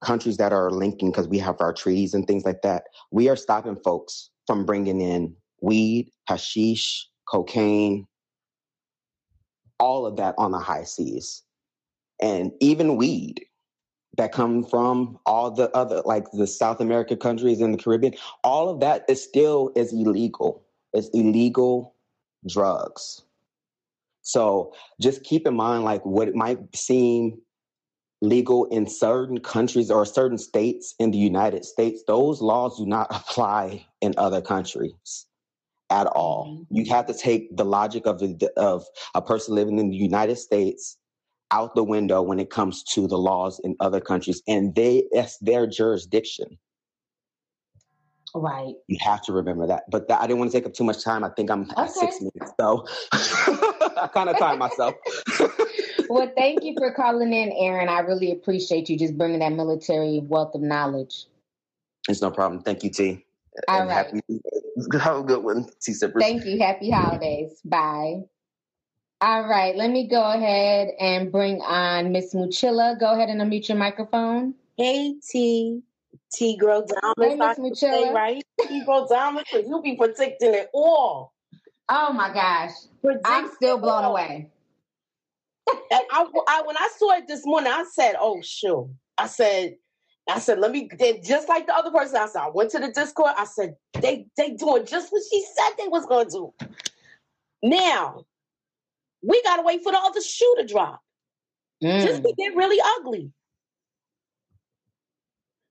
countries that are linking, because we have our treaties and things like that. We are stopping folks from bringing in weed, hashish, cocaine, all of that on the high seas. And even weed that come from all the other, like the South America countries and the Caribbean, all of that is still is illegal. It's illegal drugs. So just keep in mind, like what it might seem legal in certain countries or certain states in the United States, those laws do not apply in other countries at all. Mm-hmm. You have to take the logic of a person living in the United States out the window when it comes to the laws in other countries, and that's their jurisdiction. Right. You have to remember that. But I didn't want to take up too much time. I think I'm at 6 minutes, so I kind of timed myself. Well, thank you for calling in, Aaron. I really appreciate you just bringing that military wealth of knowledge. It's no problem. Thank you, T. All and right. Have a good one, T Sippers. Thank you. Happy holidays. Bye. All right, let me go ahead and bring on Miss Muchilla. Go ahead and unmute your microphone. Hey, T. T. Grodomas. Hey, Miss Muchilla. Right? T. Grodomas, because you be predicting it all. Oh, my gosh. I'm still blown away. And I when I saw it this morning, I said, oh, sure. I said, let me, just like the other person, I said, I went to the Discord. I said, they doing just what she said they was going to do. Now, we got to wait for the other shoe to drop. This could get really ugly.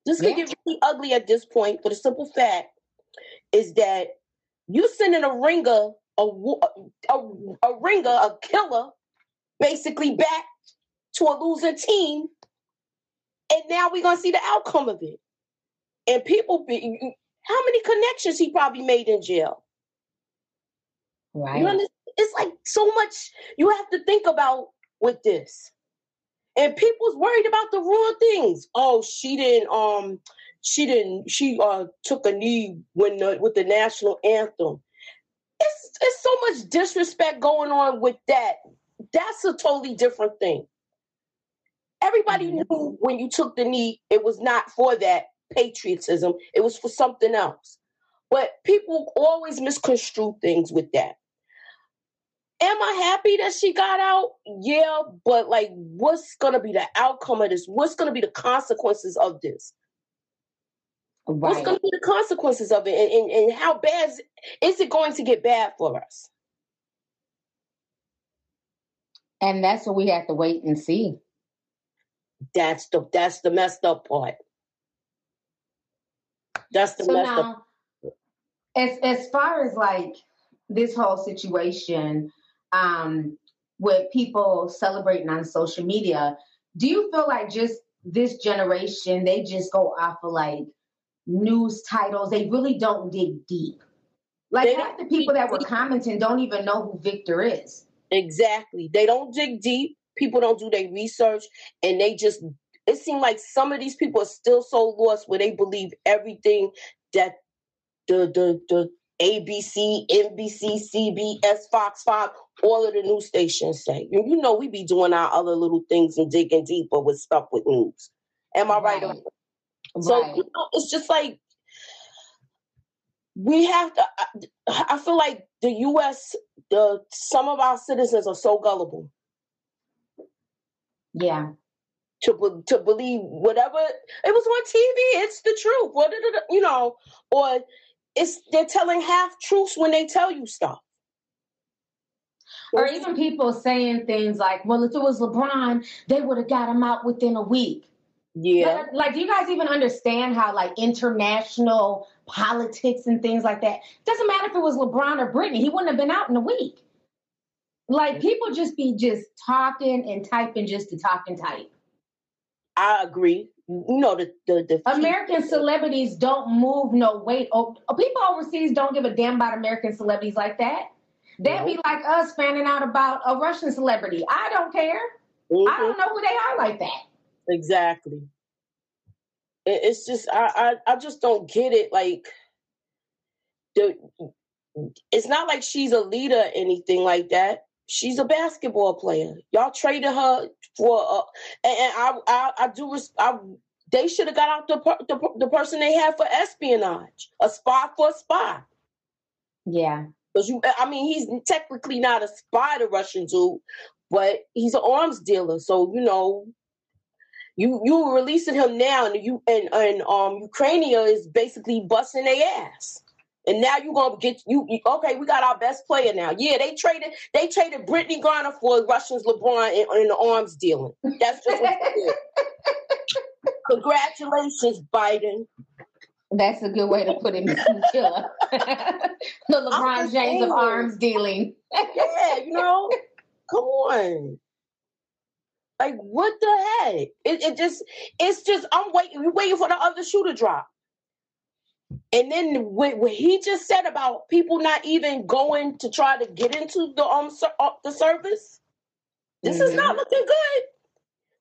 This could get really ugly at this point, for the simple fact is that you sending a killer, basically back to a losing team, and now we're going to see the outcome of it. And how many connections he probably made in jail? Right. You understand? It's like so much you have to think about with this. And people's worried about the wrong things. Oh, she took a knee with the national anthem. It's so much disrespect going on with that. That's a totally different thing. Everybody knew when you took the knee, it was not for that patriotism. It was for something else. But people always misconstrue things with that. Am I happy that she got out? Yeah, but like, what's going to be the outcome of this? What's going to be the consequences of this? Right. What's going to be the consequences of it? And how bad is it going to get bad for us? And that's what we have to wait and see. That's the messed up part. That's the messed up part. As far as like this whole situation, with people celebrating on social media, do you feel like just this generation, they just go off of like news titles? They really don't dig deep. Like half the people that were commenting don't even know who Victor is. Exactly. They don't dig deep. People don't do their research, and it seemed like some of these people are still so lost where they believe everything that the ABC, NBC, CBS, Fox 5, all of the news stations say. You know, we be doing our other little things and digging deeper with stuff with news. Am I right? So, you know, it's just like we have to. I feel like the U.S., some of our citizens are so gullible. Yeah. To believe whatever it was on TV, it's the truth. Or, you know, or. They're telling half truths when they tell you stuff. Or even people saying things like, well, if it was LeBron, they would have got him out within a week. Yeah. But, like, do you guys even understand how, like, international politics and things like that? Doesn't matter if it was LeBron or Brittney. He wouldn't have been out in a week. Like, people just be just talking and typing just to talk and type. I agree. You know, the American celebrities don't move no weight. People overseas don't give a damn about American celebrities like that. They'd be like us finding out about a Russian celebrity. I don't care. Mm-hmm. I don't know who they are like that. Exactly. It's just, I just don't get it. Like, it's not like she's a leader or anything like that. She's a basketball player. Y'all traded her for, they should have got out the person they had for espionage, a spy for a spy. Yeah. Because he's technically not a spy, the Russian dude, but he's an arms dealer. So, you know, you were releasing him now, and Ukrainia is basically busting their ass. And now you're going to get okay, we got our best player now. Yeah, they traded Brittney Griner for Russians LeBron in the arms dealing. That's just what they did. Congratulations, Biden. That's a good way to put it. The LeBron James of arms dealing. Yeah, you know, come on. Like, what the heck? It's just I'm waiting for the other shoe to drop. And then what he just said about people not even going to try to get into the service, this is not looking good.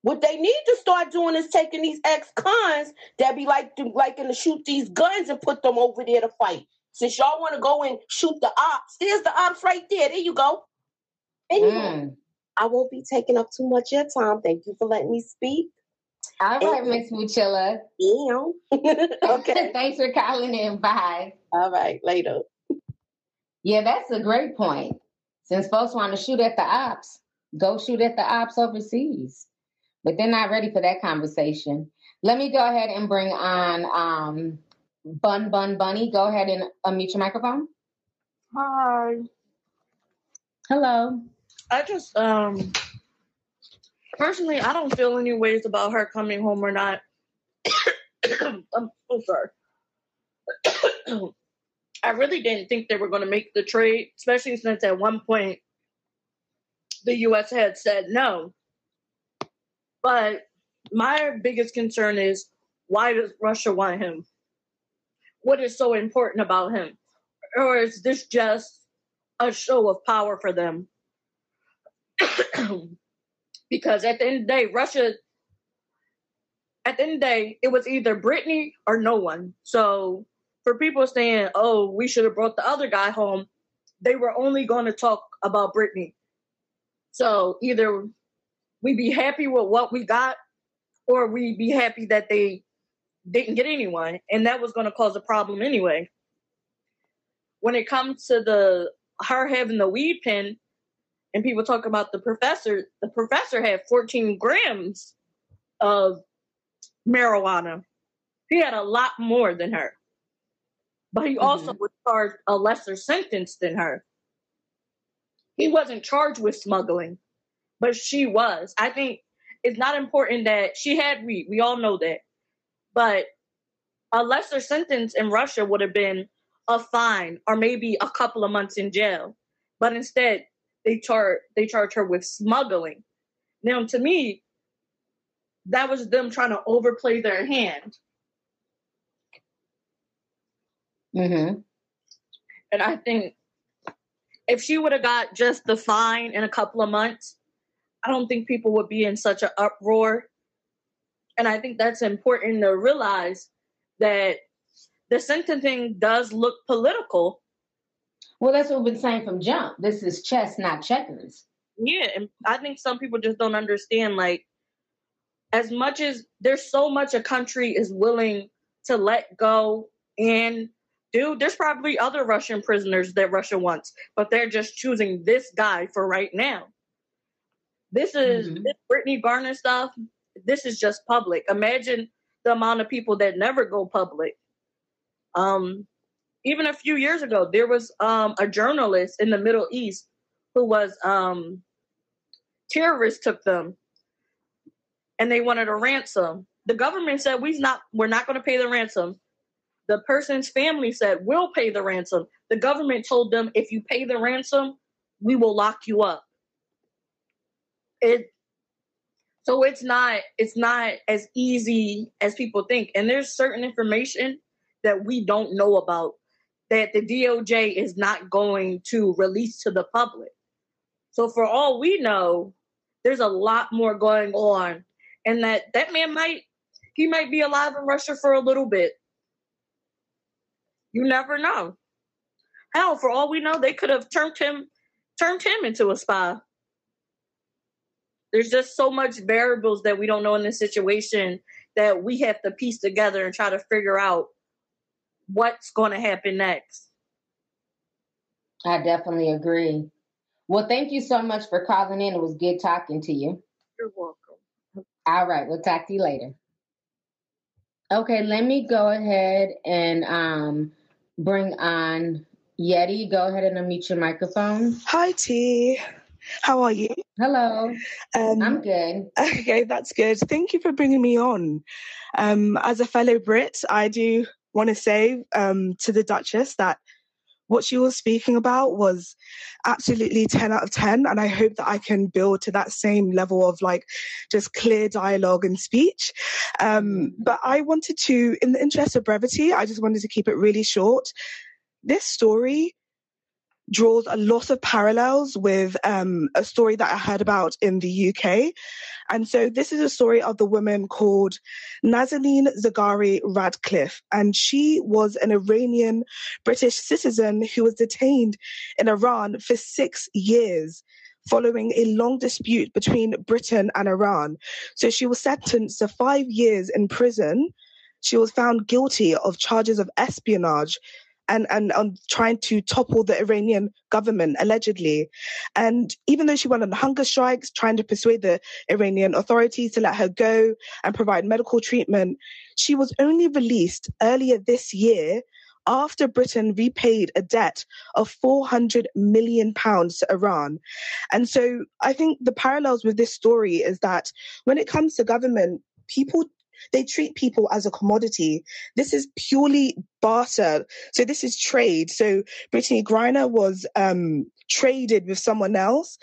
What they need to start doing is taking these ex-cons that be liking to shoot these guns and put them over there to fight. Since y'all want to go and shoot the ops, there's the ops right there. There you go. Anyway, I won't be taking up too much of your time. Thank you for letting me speak. All right, Miss Muchilla. Yeah. Okay. Thanks for calling in. Bye. All right. Later. Yeah, that's a great point. Since folks want to shoot at the ops, go shoot at the ops overseas. But they're not ready for that conversation. Let me go ahead and bring on Bunny. Go ahead and unmute your microphone. Hi. Hello. I just, personally, I don't feel any ways about her coming home or not. I'm so sorry. I really didn't think they were going to make the trade, especially since at one point the U.S. had said no. But my biggest concern is, why does Russia want him? What is so important about him? Or is this just a show of power for them? Because at the end of the day, it was either Brittney or no one. So for people saying, oh, we should have brought the other guy home, they were only going to talk about Brittney. So either we be happy with what we got, or we be happy that they didn't get anyone. And that was going to cause a problem anyway. When it comes to her having the weed pen, and people talk about the professor had 14 grams of marijuana. He had a lot more than her. But he also was charged a lesser sentence than her. He wasn't charged with smuggling, but she was. I think it's not important that she had weed. We all know that. But a lesser sentence in Russia would have been a fine or maybe a couple of months in jail. But instead, they charge her with smuggling. Now, to me, that was them trying to overplay their hand. Mm-hmm. And I think if she would have got just the fine in a couple of months, I don't think people would be in such an uproar. And I think that's important to realize that the sentencing does look political. Well, that's what we've been saying from jump. This is chess, not checkers. Yeah, and I think some people just don't understand, like, as much as there's so much a country is willing to let go and do, there's probably other Russian prisoners that Russia wants, but they're just choosing this guy for right now. This is this Brittney Griner stuff. This is just public. Imagine the amount of people that never go public. Even a few years ago, there was a journalist in the Middle East who was, terrorists took them and they wanted a ransom. The government said we're not going to pay the ransom. The person's family said we'll pay the ransom. The government told them if you pay the ransom, we will lock you up. So it's not as easy as people think. And there's certain information that we don't know about that the DOJ is not going to release to the public. So for all we know, there's a lot more going on, and that man might be alive in Russia for a little bit. You never know. Hell, for all we know, they could have turned him into a spy. There's just so much variables that we don't know in this situation that we have to piece together and try to figure out what's going to happen next. I definitely agree. Well, thank you so much for calling in. It was good talking to you. You're welcome. All right. We'll talk to you later. Okay. Let me go ahead and bring on Yeti. Go ahead and unmute your microphone. Hi, T. How are you? Hello. I'm good. Okay. That's good. Thank you for bringing me on. As a fellow Brit, I do want to say to the Duchess that what she was speaking about was absolutely 10 out of 10. And I hope that I can build to that same level of like just clear dialogue and speech. But I wanted to, in the interest of brevity, I just wanted to keep it really short. This story draws a lot of parallels with a story that I heard about in the UK. And so this is a story of the woman called Nazanin Zaghari-Ratcliffe. And she was an Iranian British citizen who was detained in Iran for 6 years following a long dispute between Britain and Iran. So she was sentenced to 5 years in prison. She was found guilty of charges of espionage and on trying to topple the Iranian government, allegedly. And even though she went on hunger strikes, trying to persuade the Iranian authorities to let her go and provide medical treatment, she was only released earlier this year after Britain repaid a debt of £400 million to Iran. And so I think the parallels with this story is that when it comes to government, they treat people as a commodity. This is purely barter. So this is trade. So Brittney Griner was traded with someone else.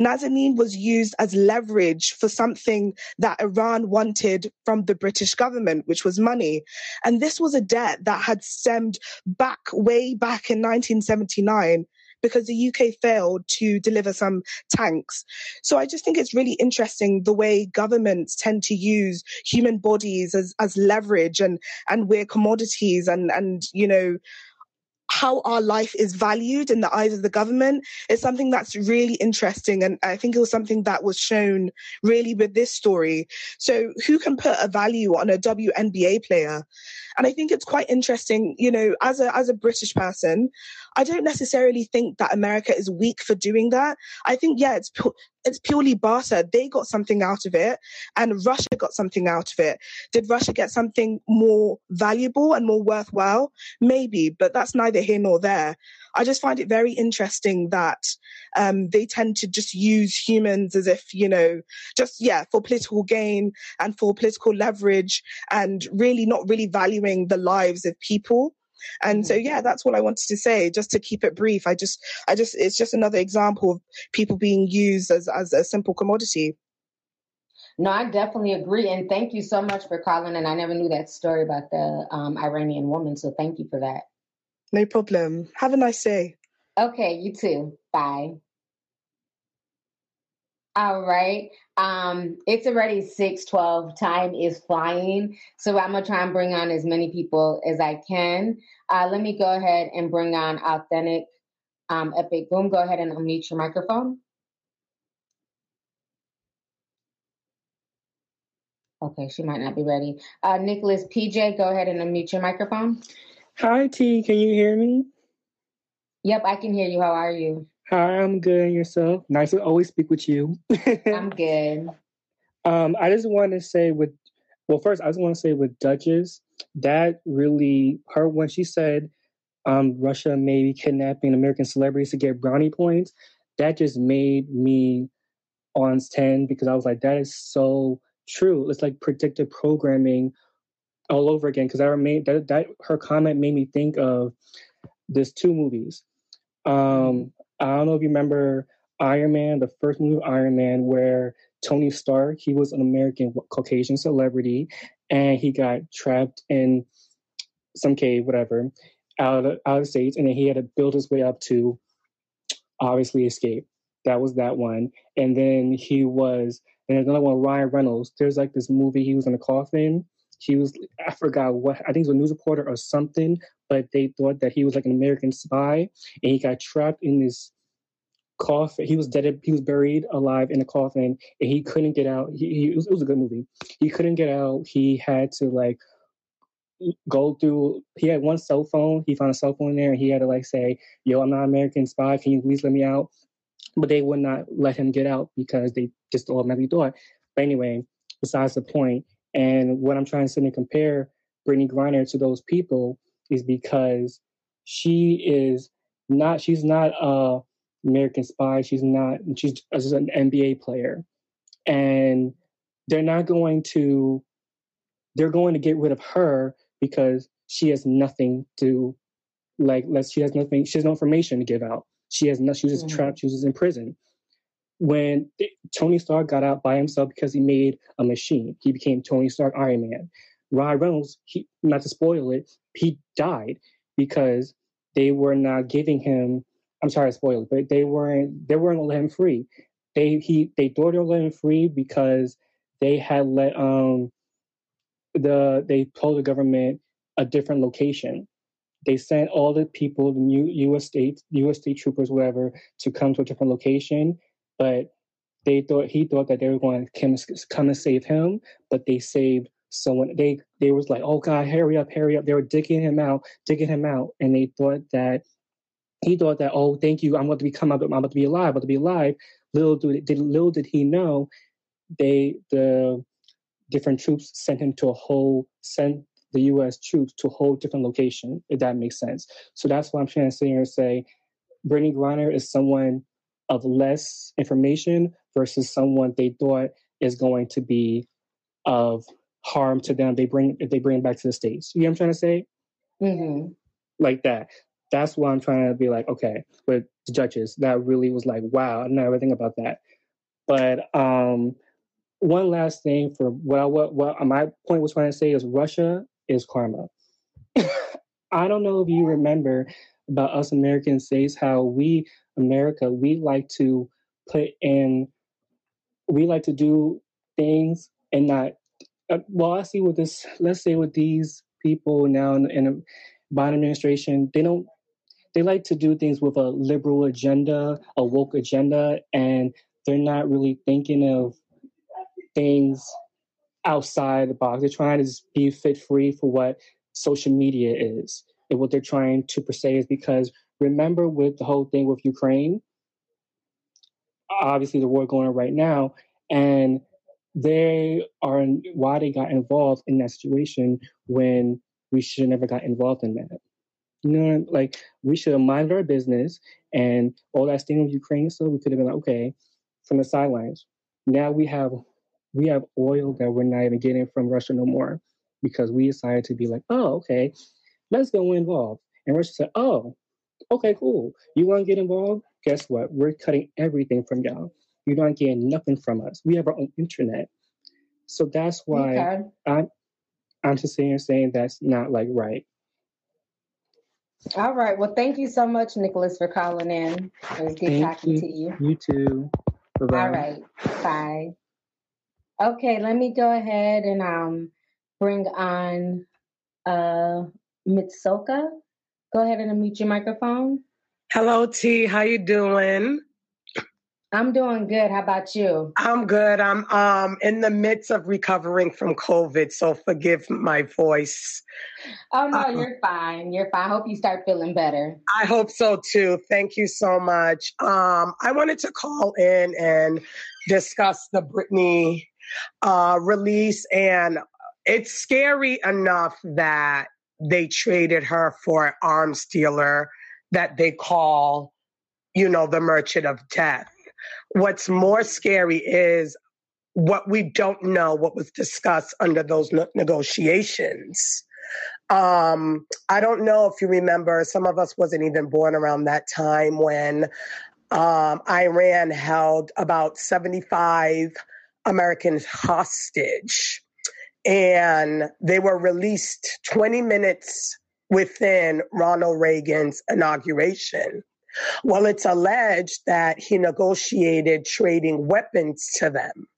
Nazanin was used as leverage for something that Iran wanted from the British government, which was money. And this was a debt that had stemmed back, way back in 1979, because the UK failed to deliver some tanks. So I just think it's really interesting the way governments tend to use human bodies as leverage and we're commodities and, you know, how our life is valued in the eyes of the government is something that's really interesting. And I think it was something that was shown really with this story. So who can put a value on a WNBA player? And I think it's quite interesting, you know, as a British person, I don't necessarily think that America is weak for doing that. I think, yeah, it's purely barter. They got something out of it and Russia got something out of it. Did Russia get something more valuable and more worthwhile? Maybe, but that's neither here nor there. I just find it very interesting that they tend to just use humans as if, you know, just, yeah, for political gain and for political leverage and really not really valuing the lives of people. And so, yeah, that's what I wanted to say, just to keep it brief. I just, it's just another example of people being used as a simple commodity. No, I definitely agree. And thank you so much for calling. And I never knew that story about the Iranian woman. So thank you for that. No problem. Have a nice day. Okay, you too. Bye. All right. It's already 6:12. Time is flying. So I'm going to try and bring on as many people as I can. Let me go ahead and bring on Authentic Epic Boom. Go ahead and unmute your microphone. Okay, she might not be ready. Nicholas PJ, go ahead and unmute your microphone. Hi, T. Can you hear me? Yep, I can hear you. How are you? Hi, I'm good. And yourself? Nice to always speak with you. I'm good. I just want to say with Duchess, that really, her, when she said Russia may be kidnapping American celebrities to get brownie points, that just made me on 10 because I was like, that is so true. It's like predictive programming all over again. Because I remain that her comment made me think of this 2 movies. I don't know if you remember Iron Man, the first movie of Iron Man, where Tony Stark, he was an American Caucasian celebrity, and he got trapped in some cave, whatever, out of States, and then he had to build his way up to obviously escape. That was that one. And then he was, and there's another one, Ryan Reynolds. There's like this movie, he was in a coffin. He was, I forgot what, I think he was a news reporter or something, but they thought that he was like an American spy, and he got trapped in this coffin. He was dead, he was buried alive in a coffin, and he couldn't get out. It was a good movie. He couldn't get out. He had to like go through, he had one cell phone, he found a cell phone in there, and he had to like say, yo, I'm not an American spy, can you please let me out? But they would not let him get out because they just automatically thought. But anyway, besides the point, and what I'm trying to sit and compare Brittney Griner to those people is because she's not a American spy. She's just an NBA player. And they're going to get rid of her because she has nothing to, like, she has no information to give out. She was just trapped. She was just in prison. When Tony Stark got out by himself because he made a machine, he became Tony Stark, Iron Man. Ryan Reynolds, not to spoil it, he died because they were not giving him. I'm sorry to spoil it, but they weren't gonna let him free. They thought they were letting him free because they had let they told the government a different location. They sent all the people, the U.S. state troopers, whatever, to come to a different location. But he thought that they were going to come and save him, but they saved someone. They was like, oh God, hurry up, hurry up. They were digging him out. And they thought that, oh, thank you, I'm about to be alive. Little did he know, the different troops sent the U.S. troops to a whole different location, if that makes sense. So that's why I'm trying to sit here and say Brittney Griner is someone of less information versus someone they thought is going to be of harm to them. If they bring back to the States. You know what I'm trying to say? Mm-hmm. Like that. That's why I'm trying to be like, okay, but the judges, that really was like, wow, I didn't know everything about that. But one last thing for what my point was trying to say is Russia is karma. I don't know if you remember about us American states, how we like to do things and not, well, I see with this, let's say with these people now in the Biden administration, they like to do things with a liberal agenda, a woke agenda, and they're not really thinking of things outside the box. They're trying to be fit free for what social media is. And what they're trying to per se is because, remember with the whole thing with Ukraine, obviously the war going on right now, and why they got involved in that situation when we should have never got involved in that. You know, like we should have minded our business and all that thing with Ukraine, so we could have been like, okay, from the sidelines. Now we have oil that we're not even getting from Russia no more because we decided to be like, oh, okay, let's go involved. And Russia said, oh, okay, cool. You want to get involved? Guess what? We're cutting everything from y'all. You're not getting nothing from us. We have our own internet. So that's why I'm just sitting here saying that's not like right. All right. Well, thank you so much, Nicholas, for calling in. It was good talking to you. You too. Bye-bye. All right. Bye. Okay, let me go ahead and bring on Mitsoka. Go ahead and unmute your microphone. Hello, T. How you doing? I'm doing good. How about you? I'm good. I'm in the midst of recovering from COVID, so forgive my voice. Oh, no, you're fine. You're fine. I hope you start feeling better. I hope so, too. Thank you so much. I wanted to call in and discuss the Brittney release, and it's scary enough that they traded her for an arms dealer that they call, the merchant of death. What's more scary is what we don't know, what was discussed under those negotiations. I don't know if you remember, some of us wasn't even born around that time when Iran held about 75 Americans hostage, and they were released 20 minutes within Ronald Reagan's inauguration. Well, it's alleged that he negotiated trading weapons to them.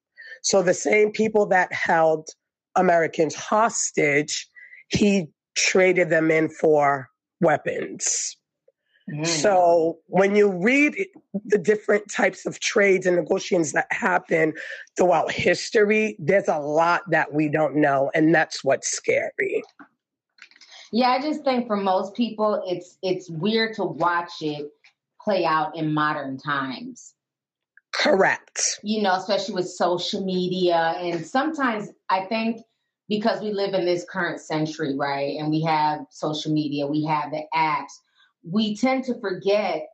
So the same people that held Americans hostage, he traded them in for weapons. Mm. So when you read the different types of trades and negotiations that happen throughout history, there's a lot that we don't know, and that's what's scary. Yeah, I just think for most people, it's weird to watch it play out in modern times. Correct. You know, especially with social media. And sometimes I think because we live in this current century, right? And we have social media, we have the apps. We tend to forget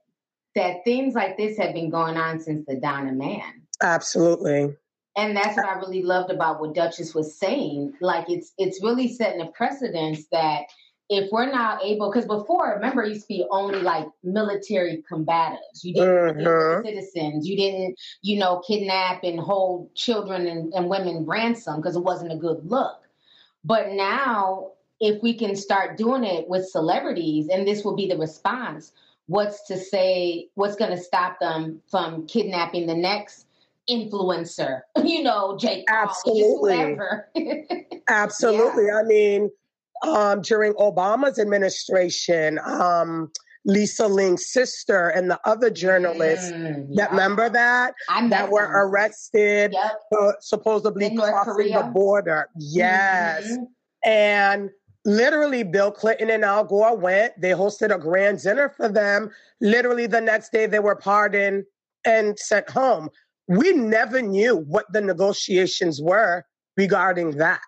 that things like this have been going on since the dawn of man. Absolutely. And that's what I really loved about what Duchess was saying. Like, it's really setting a precedence that if we're not able, because before, remember, it used to be only like military combatives. You didn't citizens. You didn't, you know, kidnap and hold children and women ransom because it wasn't a good look. But now, if we can start doing it with celebrities, and this will be the response, what's to say, what's going to stop them from kidnapping the next influencer, you know, Jake. Absolutely. Absolutely. Yeah. I mean, during Obama's administration, Lisa Ling's sister and the other journalists that remember that, that were arrested for supposedly crossing the border. Yes. Mm-hmm. And literally Bill Clinton and Al Gore went, they hosted a grand dinner for them. Literally the next day they were pardoned and sent home. We never knew what the negotiations were regarding that.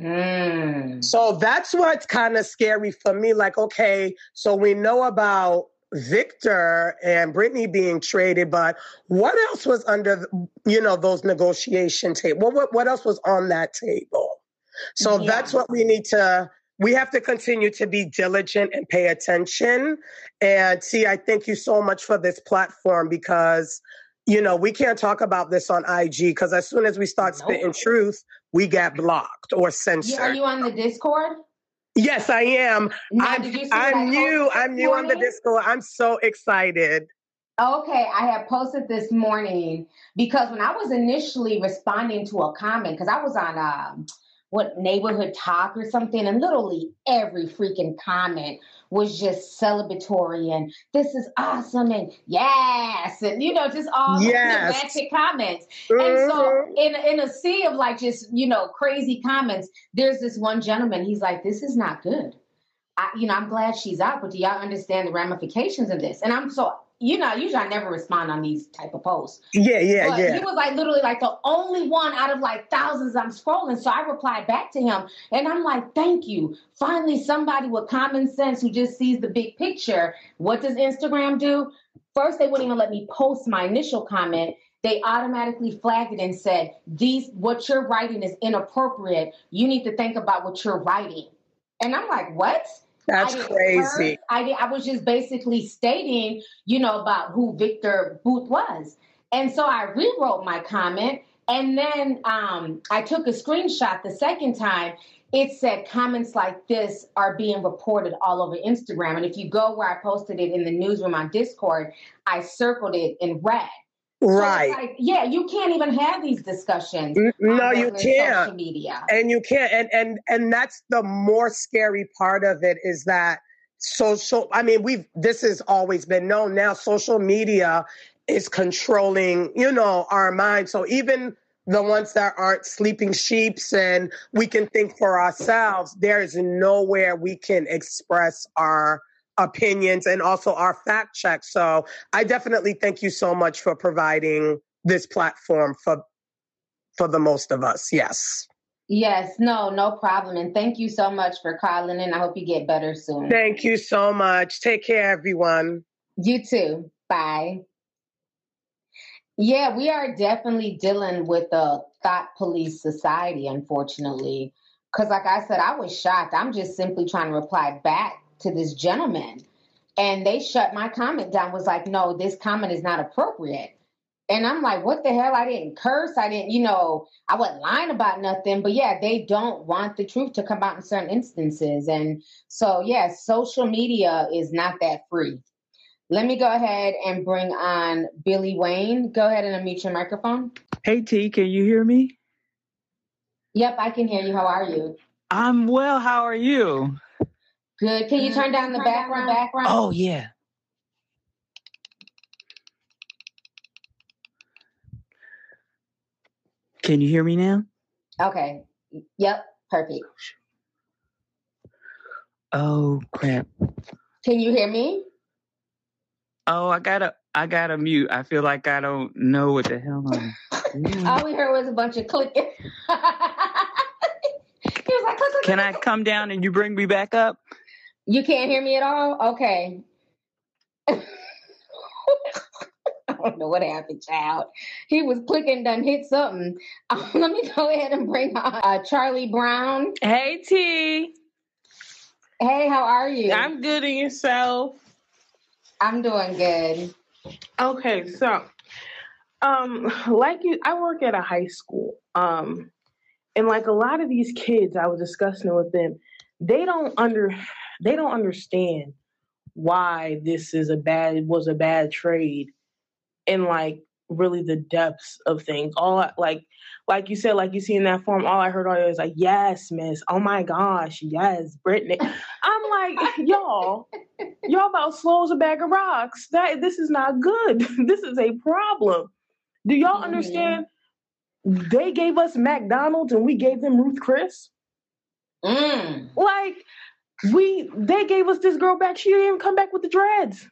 Mm. So that's what's kind of scary for me. Like, okay, so we know about Victor and Brittney being traded, but what else was under, you know, those negotiation tables? What else was on that table? So that's what we need to... We have to continue to be diligent and pay attention. And see, I thank you so much for this platform because... You know, we can't talk about this on IG because as soon as we start spitting truth, we get blocked or censored. Yeah, are you on the Discord? Yes, I am. Now, I'm new on the Discord. I'm so excited. Okay, I have posted this morning because when I was initially responding to a comment, because I was on Neighborhood Talk or something, and literally every freaking comment was just celebratory and this is awesome and yes and you know just all romantic comments. Mm-hmm. And so in a sea of like just you know crazy comments, there's this one gentleman. He's like, "This is not good. I'm glad she's out, but do y'all understand the ramifications of this?" And I'm so. You know, usually I never respond on these type of posts. Yeah. He was like literally like the only one out of like thousands I'm scrolling. So I replied back to him and I'm like, thank you. Finally, somebody with common sense who just sees the big picture. What does Instagram do? First, they wouldn't even let me post my initial comment. They automatically flagged it and said, what you're writing is inappropriate. You need to think about what you're writing. And I'm like, what? That's crazy. I was just basically stating, you know, about who Viktor Bout was. And so I rewrote my comment. And then I took a screenshot the second time. It said comments like this are being reported all over Instagram. And if you go where I posted it in the newsroom on Discord, I circled it in red. Right. So like, yeah, you can't even have these discussions. No, you can't. Social media. And you can't. And that's the more scary part of it is that this has always been known. Now social media is controlling, you know, our minds. So even the ones that aren't sleeping sheeps and we can think for ourselves, there is nowhere we can express our opinions and also our fact check. So I definitely thank you so much for providing this platform for the most of us. Yes. Yes. No problem. And thank you so much for calling in. I hope you get better soon. Thank you so much. Take care, everyone. You too. Bye. Yeah, we are definitely dealing with a thought police society, unfortunately, because like I said, I was shocked. I'm just simply trying to reply back to this gentleman. And they shut my comment down, was like, no, this comment is not appropriate. And I'm like, what the hell? I didn't curse. I didn't, you know, I wasn't lying about nothing. But yeah, they don't want the truth to come out in certain instances. And so, yeah, social media is not that free. Let me go ahead and bring on Billy Wayne. Go ahead and unmute your microphone. Hey, T, can you hear me? Yep, I can hear you. How are you? I'm well. How are you? Good. Can you turn down the background? Oh, yeah. Can you hear me now? Okay. Yep. Perfect. Oh, crap. Can you hear me? Oh, I gotta mute. I feel like I don't know what the hell I'm doing. All we heard was a bunch of clicking. He was like, click, click, can click. I come down and you bring me back up? You can't hear me at all? Okay. I don't know what happened, child. He was clicking, done hit something. Let me go ahead and bring on Charlie Brown. Hey, T. Hey, how are you? I'm good, and yourself? I'm doing good. Okay, so, I work at a high school, and like a lot of these kids, I was discussing it with them. They don't understand why this is a bad trade, and like really the depths of things. Like you said, like you see in that form, all I heard all was like, yes, miss. Oh my gosh, yes, Brittney. I'm like, y'all about slow as a bag of rocks. This is not good. This is a problem. Do y'all understand? They gave us McDonald's and we gave them Ruth Chris. Mm. Like they gave us this girl back. She didn't even come back with the dreads.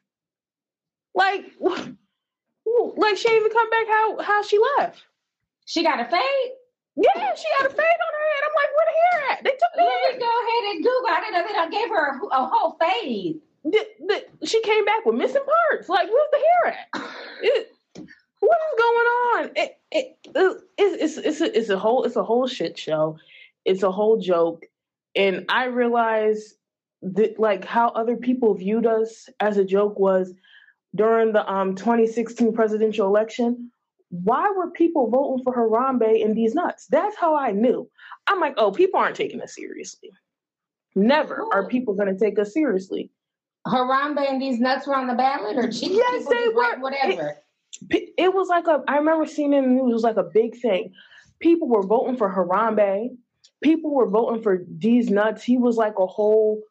Like she didn't even come back how she left. She got a fade? Yeah, she had a fade on her head. I'm like, where the hair at? They took the hair. Let me go ahead and Google. I didn't know they done gave her a whole fade. She came back with missing parts. Like, where's the hair at? What is going on? It's a whole shit show. It's a whole joke. And I realized that like how other people viewed us as a joke was during the 2016 presidential election. Why were people voting for Harambe and these nuts? That's how I knew. I'm like, oh, people aren't taking us seriously. Never are people going to take us seriously. Harambe and these nuts were on the ballot, or yes, they were. Whatever. It was like I remember seeing it in the news. It was like a big thing. People were voting for Harambe. People were voting for these nuts. He was like a whole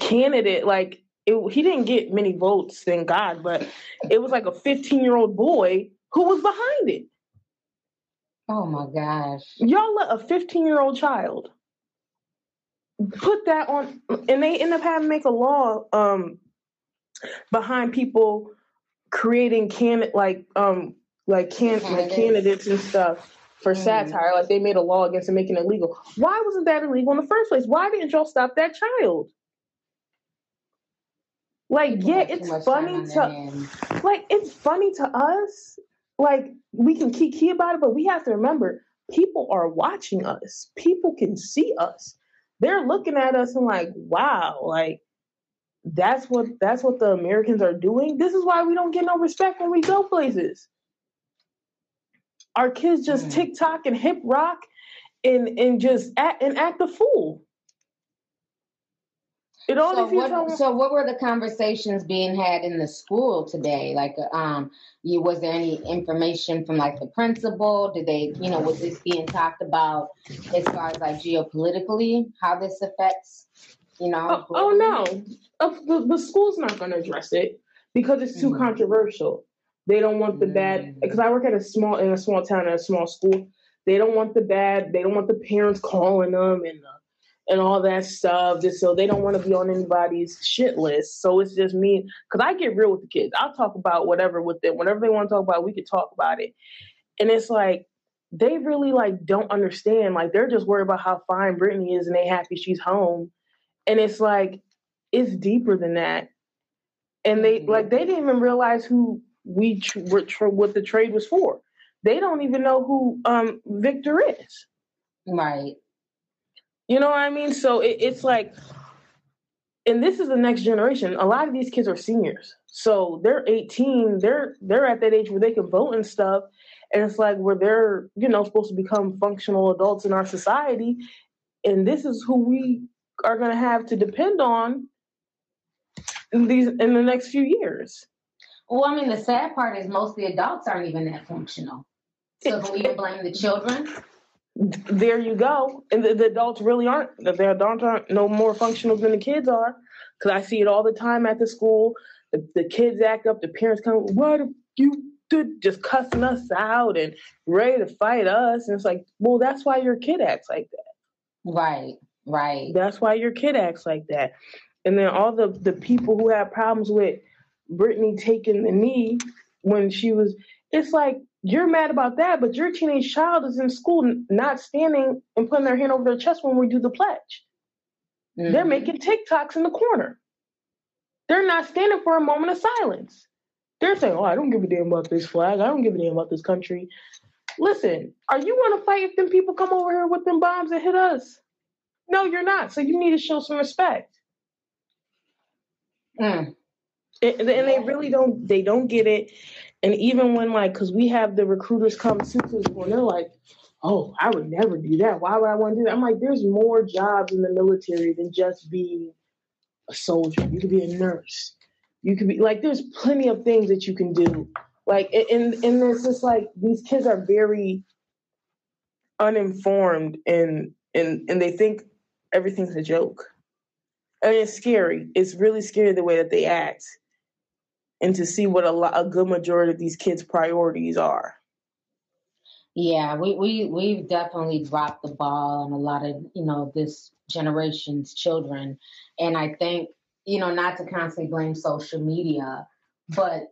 candidate, like. He didn't get many votes, thank God, but it was like a 15-year-old boy who was behind it. Oh, my gosh. Y'all let a 15-year-old child put that on, and they end up having to make a law behind people creating candidates and stuff for satire. Like, they made a law against it, making it illegal. Why wasn't that illegal in the first place? Why didn't y'all stop that child? Like, people, yeah, it's funny to us. Like, we can kiki about it, but we have to remember people are watching us. People can see us. They're looking at us and like, wow, like that's what the Americans are doing. This is why we don't get no respect when we go places. Our kids just TikTok and hip rock and just act a fool. So what were the conversations being had in the school today? Like, was there any information from like the principal? Did they, was this being talked about as far as like geopolitically, how this affects, The school's not going to address it because it's too controversial. They don't want the bad, because I work at in a small town, at a small school. They don't want the bad. They don't want the parents calling them and all that stuff, just so they don't want to be on anybody's shit list. So it's just me, because I get real with the kids. I'll talk about whatever with them. Whatever they want to talk about, we could talk about it. And it's like, they really like don't understand. Like, they're just worried about how fine Brittney is and they happy she's home. And it's like, it's deeper than that. And they didn't even realize who what the trade was for. They don't even know who Victor is. Right. You know what I mean? So it's like, and this is the next generation. A lot of these kids are seniors. So they're 18. They're at that age where they can vote and stuff. And it's like where they're, you know, supposed to become functional adults in our society. And this is who we are going to have to depend on in the next few years. Well, I mean, the sad part is most of the adults aren't even that functional. So can we even blame the children? There you go. And the adults really aren't. The adults aren't no more functional than the kids are. Because I see it all the time at the school. The kids act up. The parents come, what if you did? Just cussing us out and ready to fight us. And it's like, well, that's why your kid acts like that. Right, right. That's why your kid acts like that. And then all the people who have problems with Brittney taking the knee when she was, it's like you're mad about that, but your teenage child is in school not standing and putting their hand over their chest when we do the pledge. Mm-hmm. They're making TikToks in the corner. They're not standing for a moment of silence. They're saying, oh, I don't give a damn about this flag. I don't give a damn about this country. Listen, are you going to fight if them people come over here with them bombs and hit us? No, you're not. So you need to show some respect. Mm. And they really don't, they don't get it. And even when, like, because we have the recruiters come to us when they're like, oh, I would never do that. Why would I want to do that? I'm like, there's more jobs in the military than just being a soldier. You could be a nurse. You could be, like, there's plenty of things that you can do. Like, and it's just like, these kids are very uninformed and they think everything's a joke. And it's scary. It's really scary the way that they act. And to see what a good majority of these kids' priorities are. Yeah, we've definitely dropped the ball on a lot of, you know, this generation's children. And I think, you know, not to constantly blame social media, but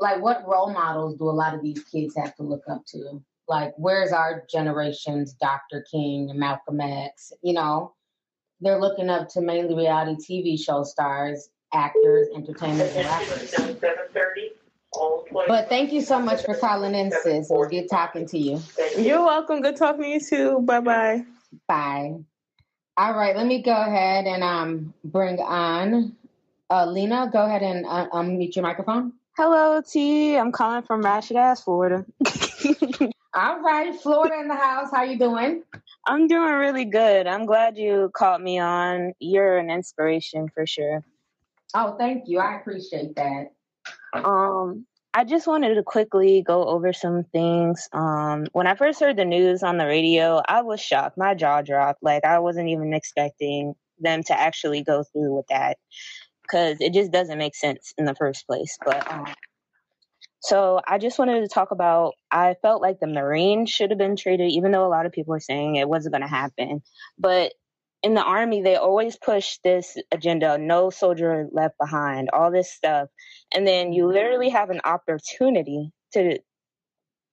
like what role models do a lot of these kids have to look up to? Like, where's our generation's Dr. King and Malcolm X, you know? They're looking up to mainly reality TV show stars, actors, entertainers, and rappers. But thank you so much for calling in, sis. It was good talking to you. You're welcome. Good talking to you, too. Bye-bye. Bye. All right. Let me go ahead and bring on Lena. Go ahead and unmute your microphone. Hello, T. I'm calling from Ratchet-ass Florida. All right. Florida in the house. How you doing? I'm doing really good. I'm glad you called me on. You're an inspiration for sure. Oh, thank you. I appreciate that. I just wanted to quickly go over some things. When I first heard the news on the radio, I was shocked. My jaw dropped. Like, I wasn't even expecting them to actually go through with that because it just doesn't make sense in the first place. But so I just wanted to talk about, I felt like the Marines should have been treated, even though a lot of people are saying it wasn't going to happen. But in the Army, they always push this agenda, no soldier left behind, all this stuff. And then you literally have an opportunity to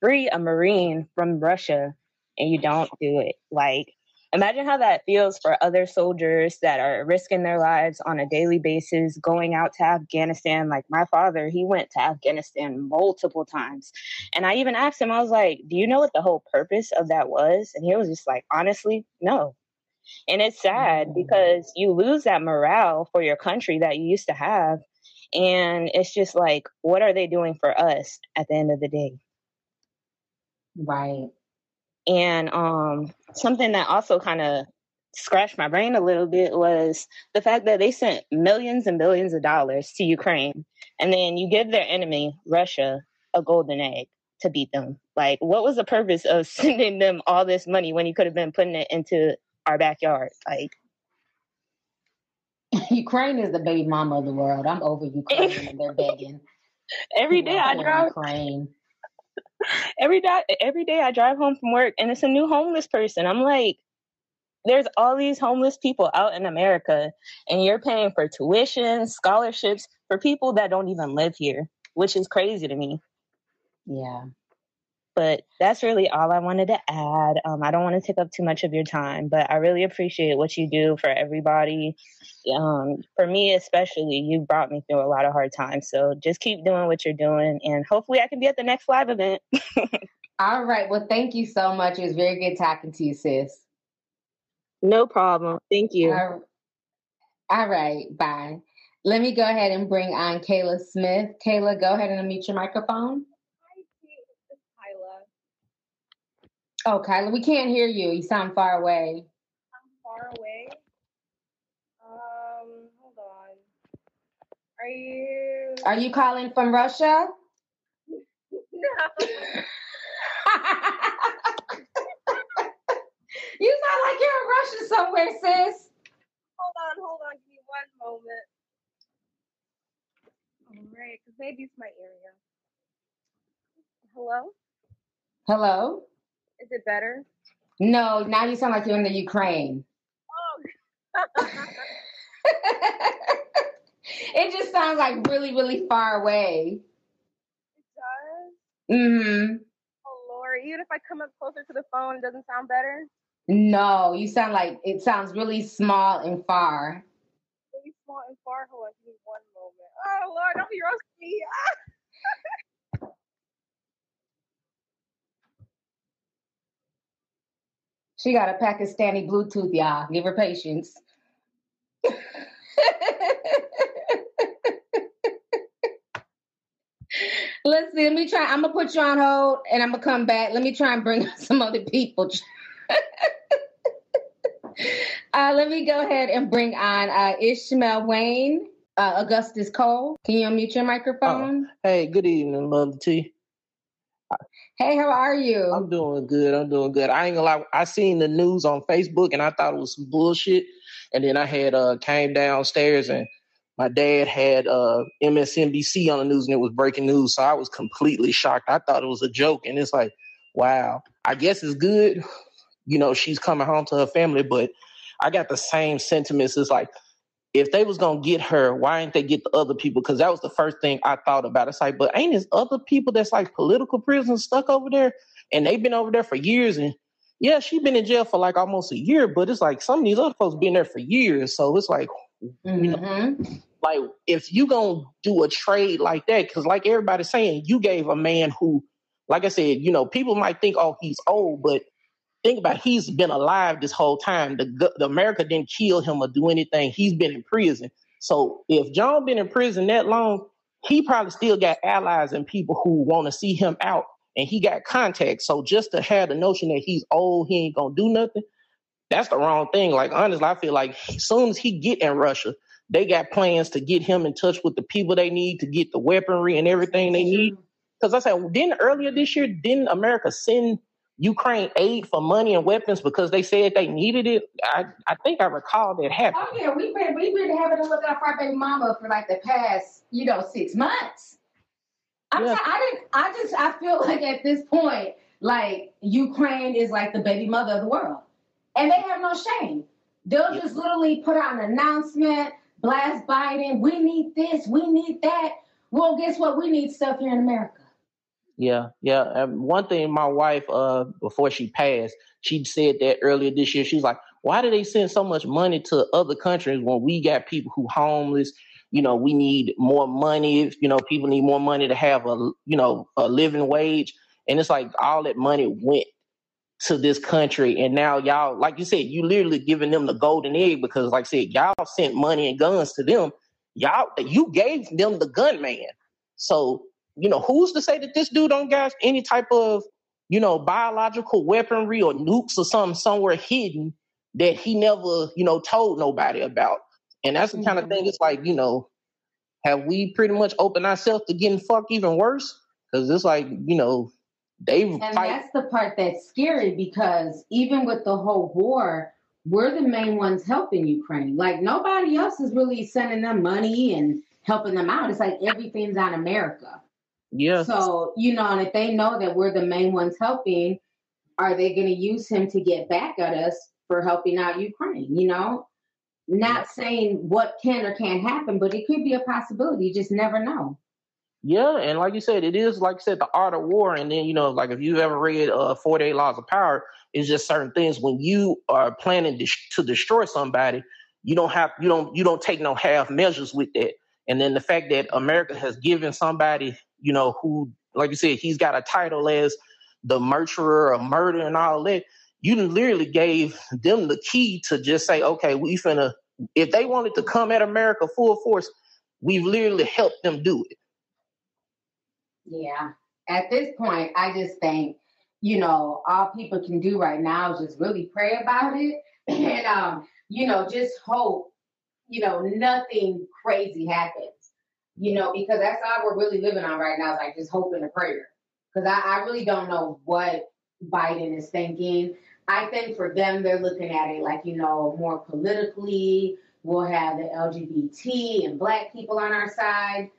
free a Marine from Russia, and you don't do it. Like, imagine how that feels for other soldiers that are risking their lives on a daily basis, going out to Afghanistan. Like my father, he went to Afghanistan multiple times. And I even asked him, I was like, do you know what the whole purpose of that was? And he was just like, honestly, no. And it's sad because you lose that morale for your country that you used to have. And it's just like, what are they doing for us at the end of the day? Right. And something that also kind of scratched my brain a little bit was the fact that they sent millions and billions of dollars to Ukraine. And then you give their enemy, Russia, a golden egg to beat them. Like, what was the purpose of sending them all this money when you could have been putting it into our backyard? Like, Ukraine is the baby mama of the world. I'm over Ukraine and they're begging. Every day I drive Ukraine. Every day I drive home from work and it's a new homeless person. I'm like, there's all these homeless people out in America and you're paying for tuition, scholarships for people that don't even live here, which is crazy to me. Yeah. But that's really all I wanted to add. I don't want to take up too much of your time, but I really appreciate what you do for everybody. For me especially, you brought me through a lot of hard times. So just keep doing what you're doing, and hopefully I can be at the next live event. All right. Well, thank you so much. It was very good talking to you, sis. No problem. Thank you. All right. Bye. Let me go ahead and bring on Kayla Smith. Kayla, go ahead and unmute your microphone. Oh, Kyla, we can't hear you. You sound far away. I'm far away? Hold on. Are you calling from Russia? No. You sound like you're in Russia somewhere, sis. Hold on. Give me one moment. All right, because maybe it's my area. Hello? Hello? Is it better? No, now you sound like you're in the Ukraine. Oh. It just sounds like really, really far away. It does? Mm-hmm. Oh, Lord, even if I come up closer to the phone, it doesn't sound better? No, you sound like, it sounds really small and far. Really small and far? Hold on, give me one moment. Oh, Lord, don't be roasting me. She got a Pakistani Bluetooth, y'all. Give her patience. Let's see. Let me try. I'm going to put you on hold, and I'm going to come back. Let me try and bring up some other people. Let me go ahead and bring on Ishmael Wayne, Augustus Cole. Can you unmute your microphone? Hey, good evening, Mother T. Hey, how are you? I'm doing good. I ain't gonna lie. I seen the news on Facebook and I thought it was some bullshit. And then I had came downstairs and my dad had MSNBC on the news and it was breaking news. So I was completely shocked. I thought it was a joke. And it's like, wow. I guess it's good. You know, she's coming home to her family. But I got the same sentiments. It's like, if they was going to get her, why didn't they get the other people? Because that was the first thing I thought about. It's like, but ain't there's other people that's like political prisoners stuck over there? And they've been over there for years. And yeah, she's been in jail for like almost a year, but it's like some of these other folks been there for years. So it's like, you know, like if you going to do a trade like that, because like everybody's saying, you gave a man who, like I said, you know, people might think, oh, he's old, but think about it, he's been alive this whole time. The America didn't kill him or do anything. He's been in prison. So if John been in prison that long, he probably still got allies and people who want to see him out, and he got contacts. So just to have the notion that he's old, he ain't going to do nothing, that's the wrong thing. Like, honestly, I feel like as soon as he get in Russia, they got plans to get him in touch with the people they need to get the weaponry and everything they need. Because I said, didn't earlier this year, didn't America send Ukraine aid for money and weapons because they said they needed it? I think I recall that happened. Oh, yeah, we've been having to look out for our baby mama for like the past, 6 months. I feel like at this point, like Ukraine is like the baby mother of the world, and they have no shame. They'll just literally put out an announcement, blast Biden, we need this, we need that. Well, guess what? We need stuff here in America. Yeah. And one thing my wife, before she passed, she said that earlier this year, she's like, why do they send so much money to other countries when we got people who homeless? You know, we need more money. You know, people need more money to have a living wage. And it's like all that money went to this country. And now y'all, like you said, you literally giving them the golden egg because like I said, y'all sent money and guns to them. You gave them the gunman. So, who's to say that this dude don't got any type of, biological weaponry or nukes or something somewhere hidden that he never, told nobody about? And that's the kind of thing. It's like, have we pretty much opened ourselves to getting fucked even worse? Because it's like, that's the part that's scary, because even with the whole war, we're the main ones helping Ukraine. Like nobody else is really sending them money and helping them out. It's like everything's on America. Yeah. So, and if they know that we're the main ones helping, are they going to use him to get back at us for helping out Ukraine? Not saying what can or can't happen, but it could be a possibility. You just never know. Yeah, and like you said, it is, like you said, the art of war. And then, you know, like if you've ever read 48 Laws of Power, it's just certain things. When you are planning to destroy somebody, you don't take no half measures with that. And then the fact that America has given somebody, you know, who, like you said, he's got a title as the murderer or murder and all that. You literally gave them the key to just say, okay, we finna, if they wanted to come at America full force, we've literally helped them do it. Yeah. At this point, I just think, you know, all people can do right now is just really pray about it and, you know, just hope, you know, nothing crazy happens, you know, because that's all we're really living on right now is like just hope and a prayer. Because I really don't know what Biden is thinking. I think for them, they're looking at it like, you know, more politically, we'll have the LGBT and Black people on our side.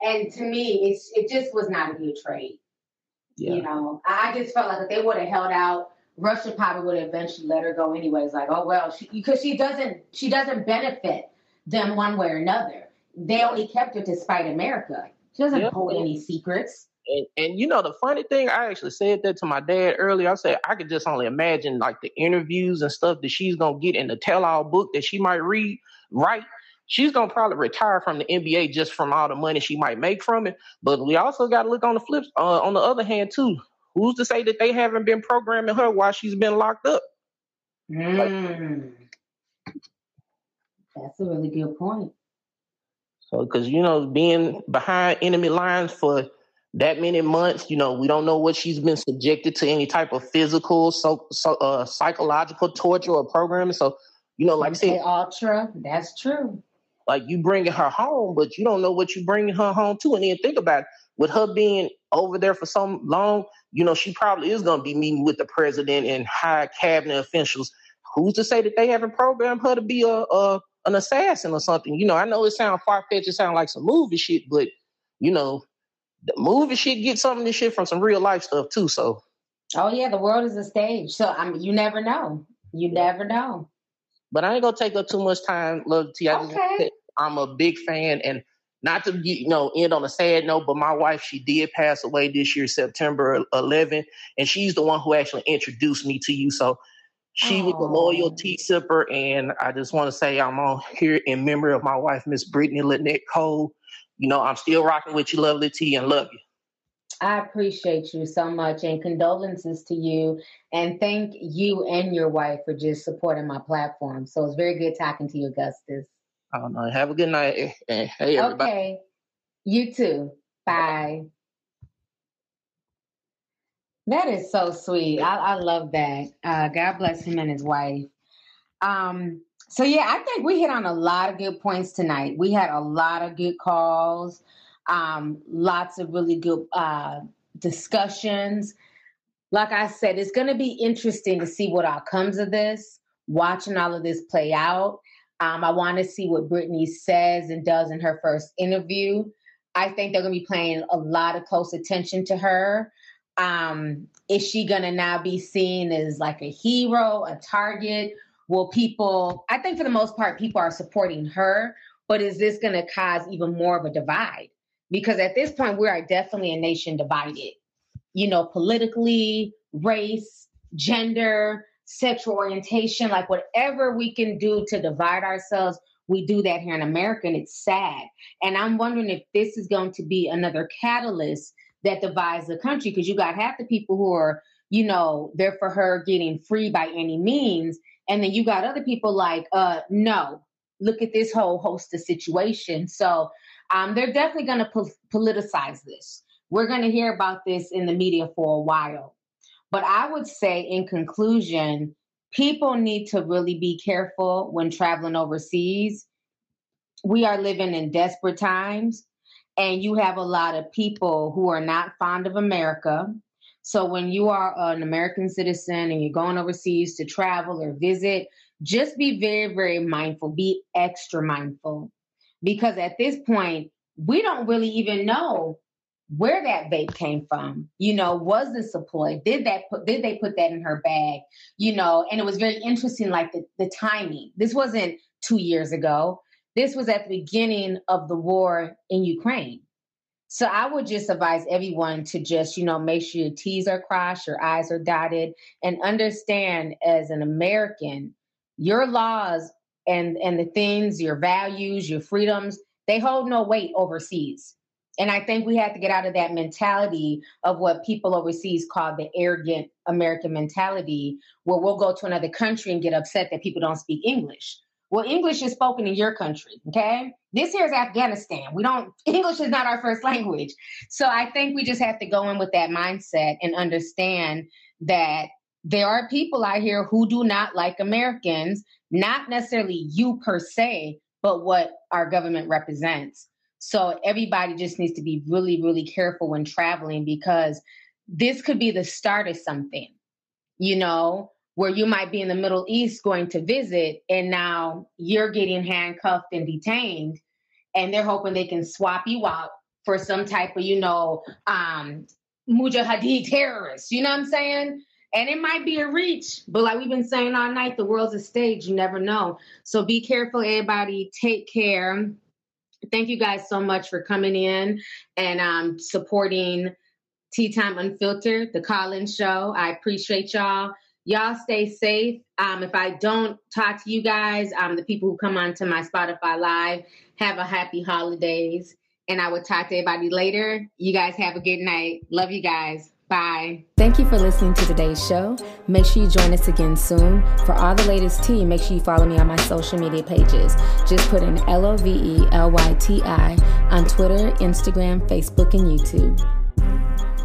And to me, it just was not a good trade. Yeah. You know, I just felt like if they would have held out, Russia probably would have eventually let her go anyways. Like, oh, well, because she doesn't benefit them one way or another. They only kept her to spite America. She doesn't hold any secrets. And, you know, the funny thing, I actually said that to my dad earlier. I said, I could just only imagine, like, the interviews and stuff that she's going to get in the tell-all book that she might read, right? She's going to probably retire from the NBA just from all the money she might make from it. But we also got to look on the flip, on the other hand, too. Who's to say that they haven't been programming her while she's been locked up? Mm. Like, that's a really good point. So, because, you know, being behind enemy lines for that many months, you know, we don't know what she's been subjected to, any type of physical, psychological torture or programming. So, you know, like I said, ultra, that's true. Like you bringing her home, but you don't know what you bringing her home to. And then think about it, with her being over there for so long, you know, she probably is going to be meeting with the president and high cabinet officials. Who's to say that they haven't programmed her to be an assassin or something? You know, I know it sounds far-fetched, it sounds like some movie shit, but, you know, the movie shit get some of this shit from some real life stuff too. So, oh yeah, the world is a stage. So I mean, you never know. You never know. But I ain't gonna take up too much time, Love T. Okay. I'm a big fan, and not to end on a sad note, but my wife, she did pass away this year, September 11th, and she's the one who actually introduced me to you. So she was a loyal tea sipper, and I just want to say I'm on here in memory of my wife, Miss Brittney Lynette Cole. You know, I'm still rocking with you, Lovely T, and love you. I appreciate you so much, and condolences to you. And thank you and your wife for just supporting my platform. So it's very good talking to you, Augustus. I don't know. Have a good night. Hey, everybody. Okay. You too. Bye. That is so sweet. I love that. God bless him and his wife. So, yeah, I think we hit on a lot of good points tonight. We had a lot of good calls, lots of really good discussions. Like I said, it's going to be interesting to see what outcomes of this, watching all of this play out. I want to see what Brittney says and does in her first interview. I think they're going to be paying a lot of close attention to her. Is she going to now be seen as like a hero, a target? Will people, I think for the most part, people are supporting her, but is this going to cause even more of a divide? Because at this point, we are definitely a nation divided, you know, politically, race, gender, sexual orientation, like whatever we can do to divide ourselves, we do that here in America, and it's sad. And I'm wondering if this is going to be another catalyst that divides the country, because you got half the people who are, you know, they're for her getting free by any means. And then you got other people like, no, look at this whole host of situation. So they're definitely going to politicize this. We're going to hear about this in the media for a while. But I would say in conclusion, people need to really be careful when traveling overseas. We are living in desperate times, and you have a lot of people who are not fond of America. So when you are an American citizen and you're going overseas to travel or visit, just be very, very mindful. Be extra mindful, because at this point, we don't really even know where that vape came from. You know, was this a ploy? Did they put that in her bag? You know, and it was very interesting, like the timing. This wasn't 2 years ago. This was at the beginning of the war in Ukraine. So I would just advise everyone to just, make sure your T's are crossed, your I's are dotted, and understand as an American, your laws and the things, your values, your freedoms, they hold no weight overseas. And I think we have to get out of that mentality of what people overseas call the arrogant American mentality, where we'll go to another country and get upset that people don't speak English. Well, English is spoken in your country, okay? This here is Afghanistan. English is not our first language. So I think we just have to go in with that mindset and understand that there are people out here who do not like Americans, not necessarily you per se, but what our government represents. So everybody just needs to be really, really careful when traveling, because this could be the start of something, where you might be in the Middle East going to visit, and now you're getting handcuffed and detained, and they're hoping they can swap you out for some type of, Mujahideen terrorist, you know what I'm saying? And it might be a reach, but like we've been saying all night, the world's a stage, you never know. So be careful, everybody. Take care. Thank you guys so much for coming in and supporting Tea Time Unfiltered, the call-in show. I appreciate y'all. Y'all stay safe. If I don't talk to you guys, the people who come onto my Spotify Live, have a happy holidays. And I will talk to everybody later. You guys have a good night. Love you guys. Bye. Thank you for listening to today's show. Make sure you join us again soon. For all the latest tea, make sure you follow me on my social media pages. Just put in LOVELYTI on Twitter, Instagram, Facebook, and YouTube.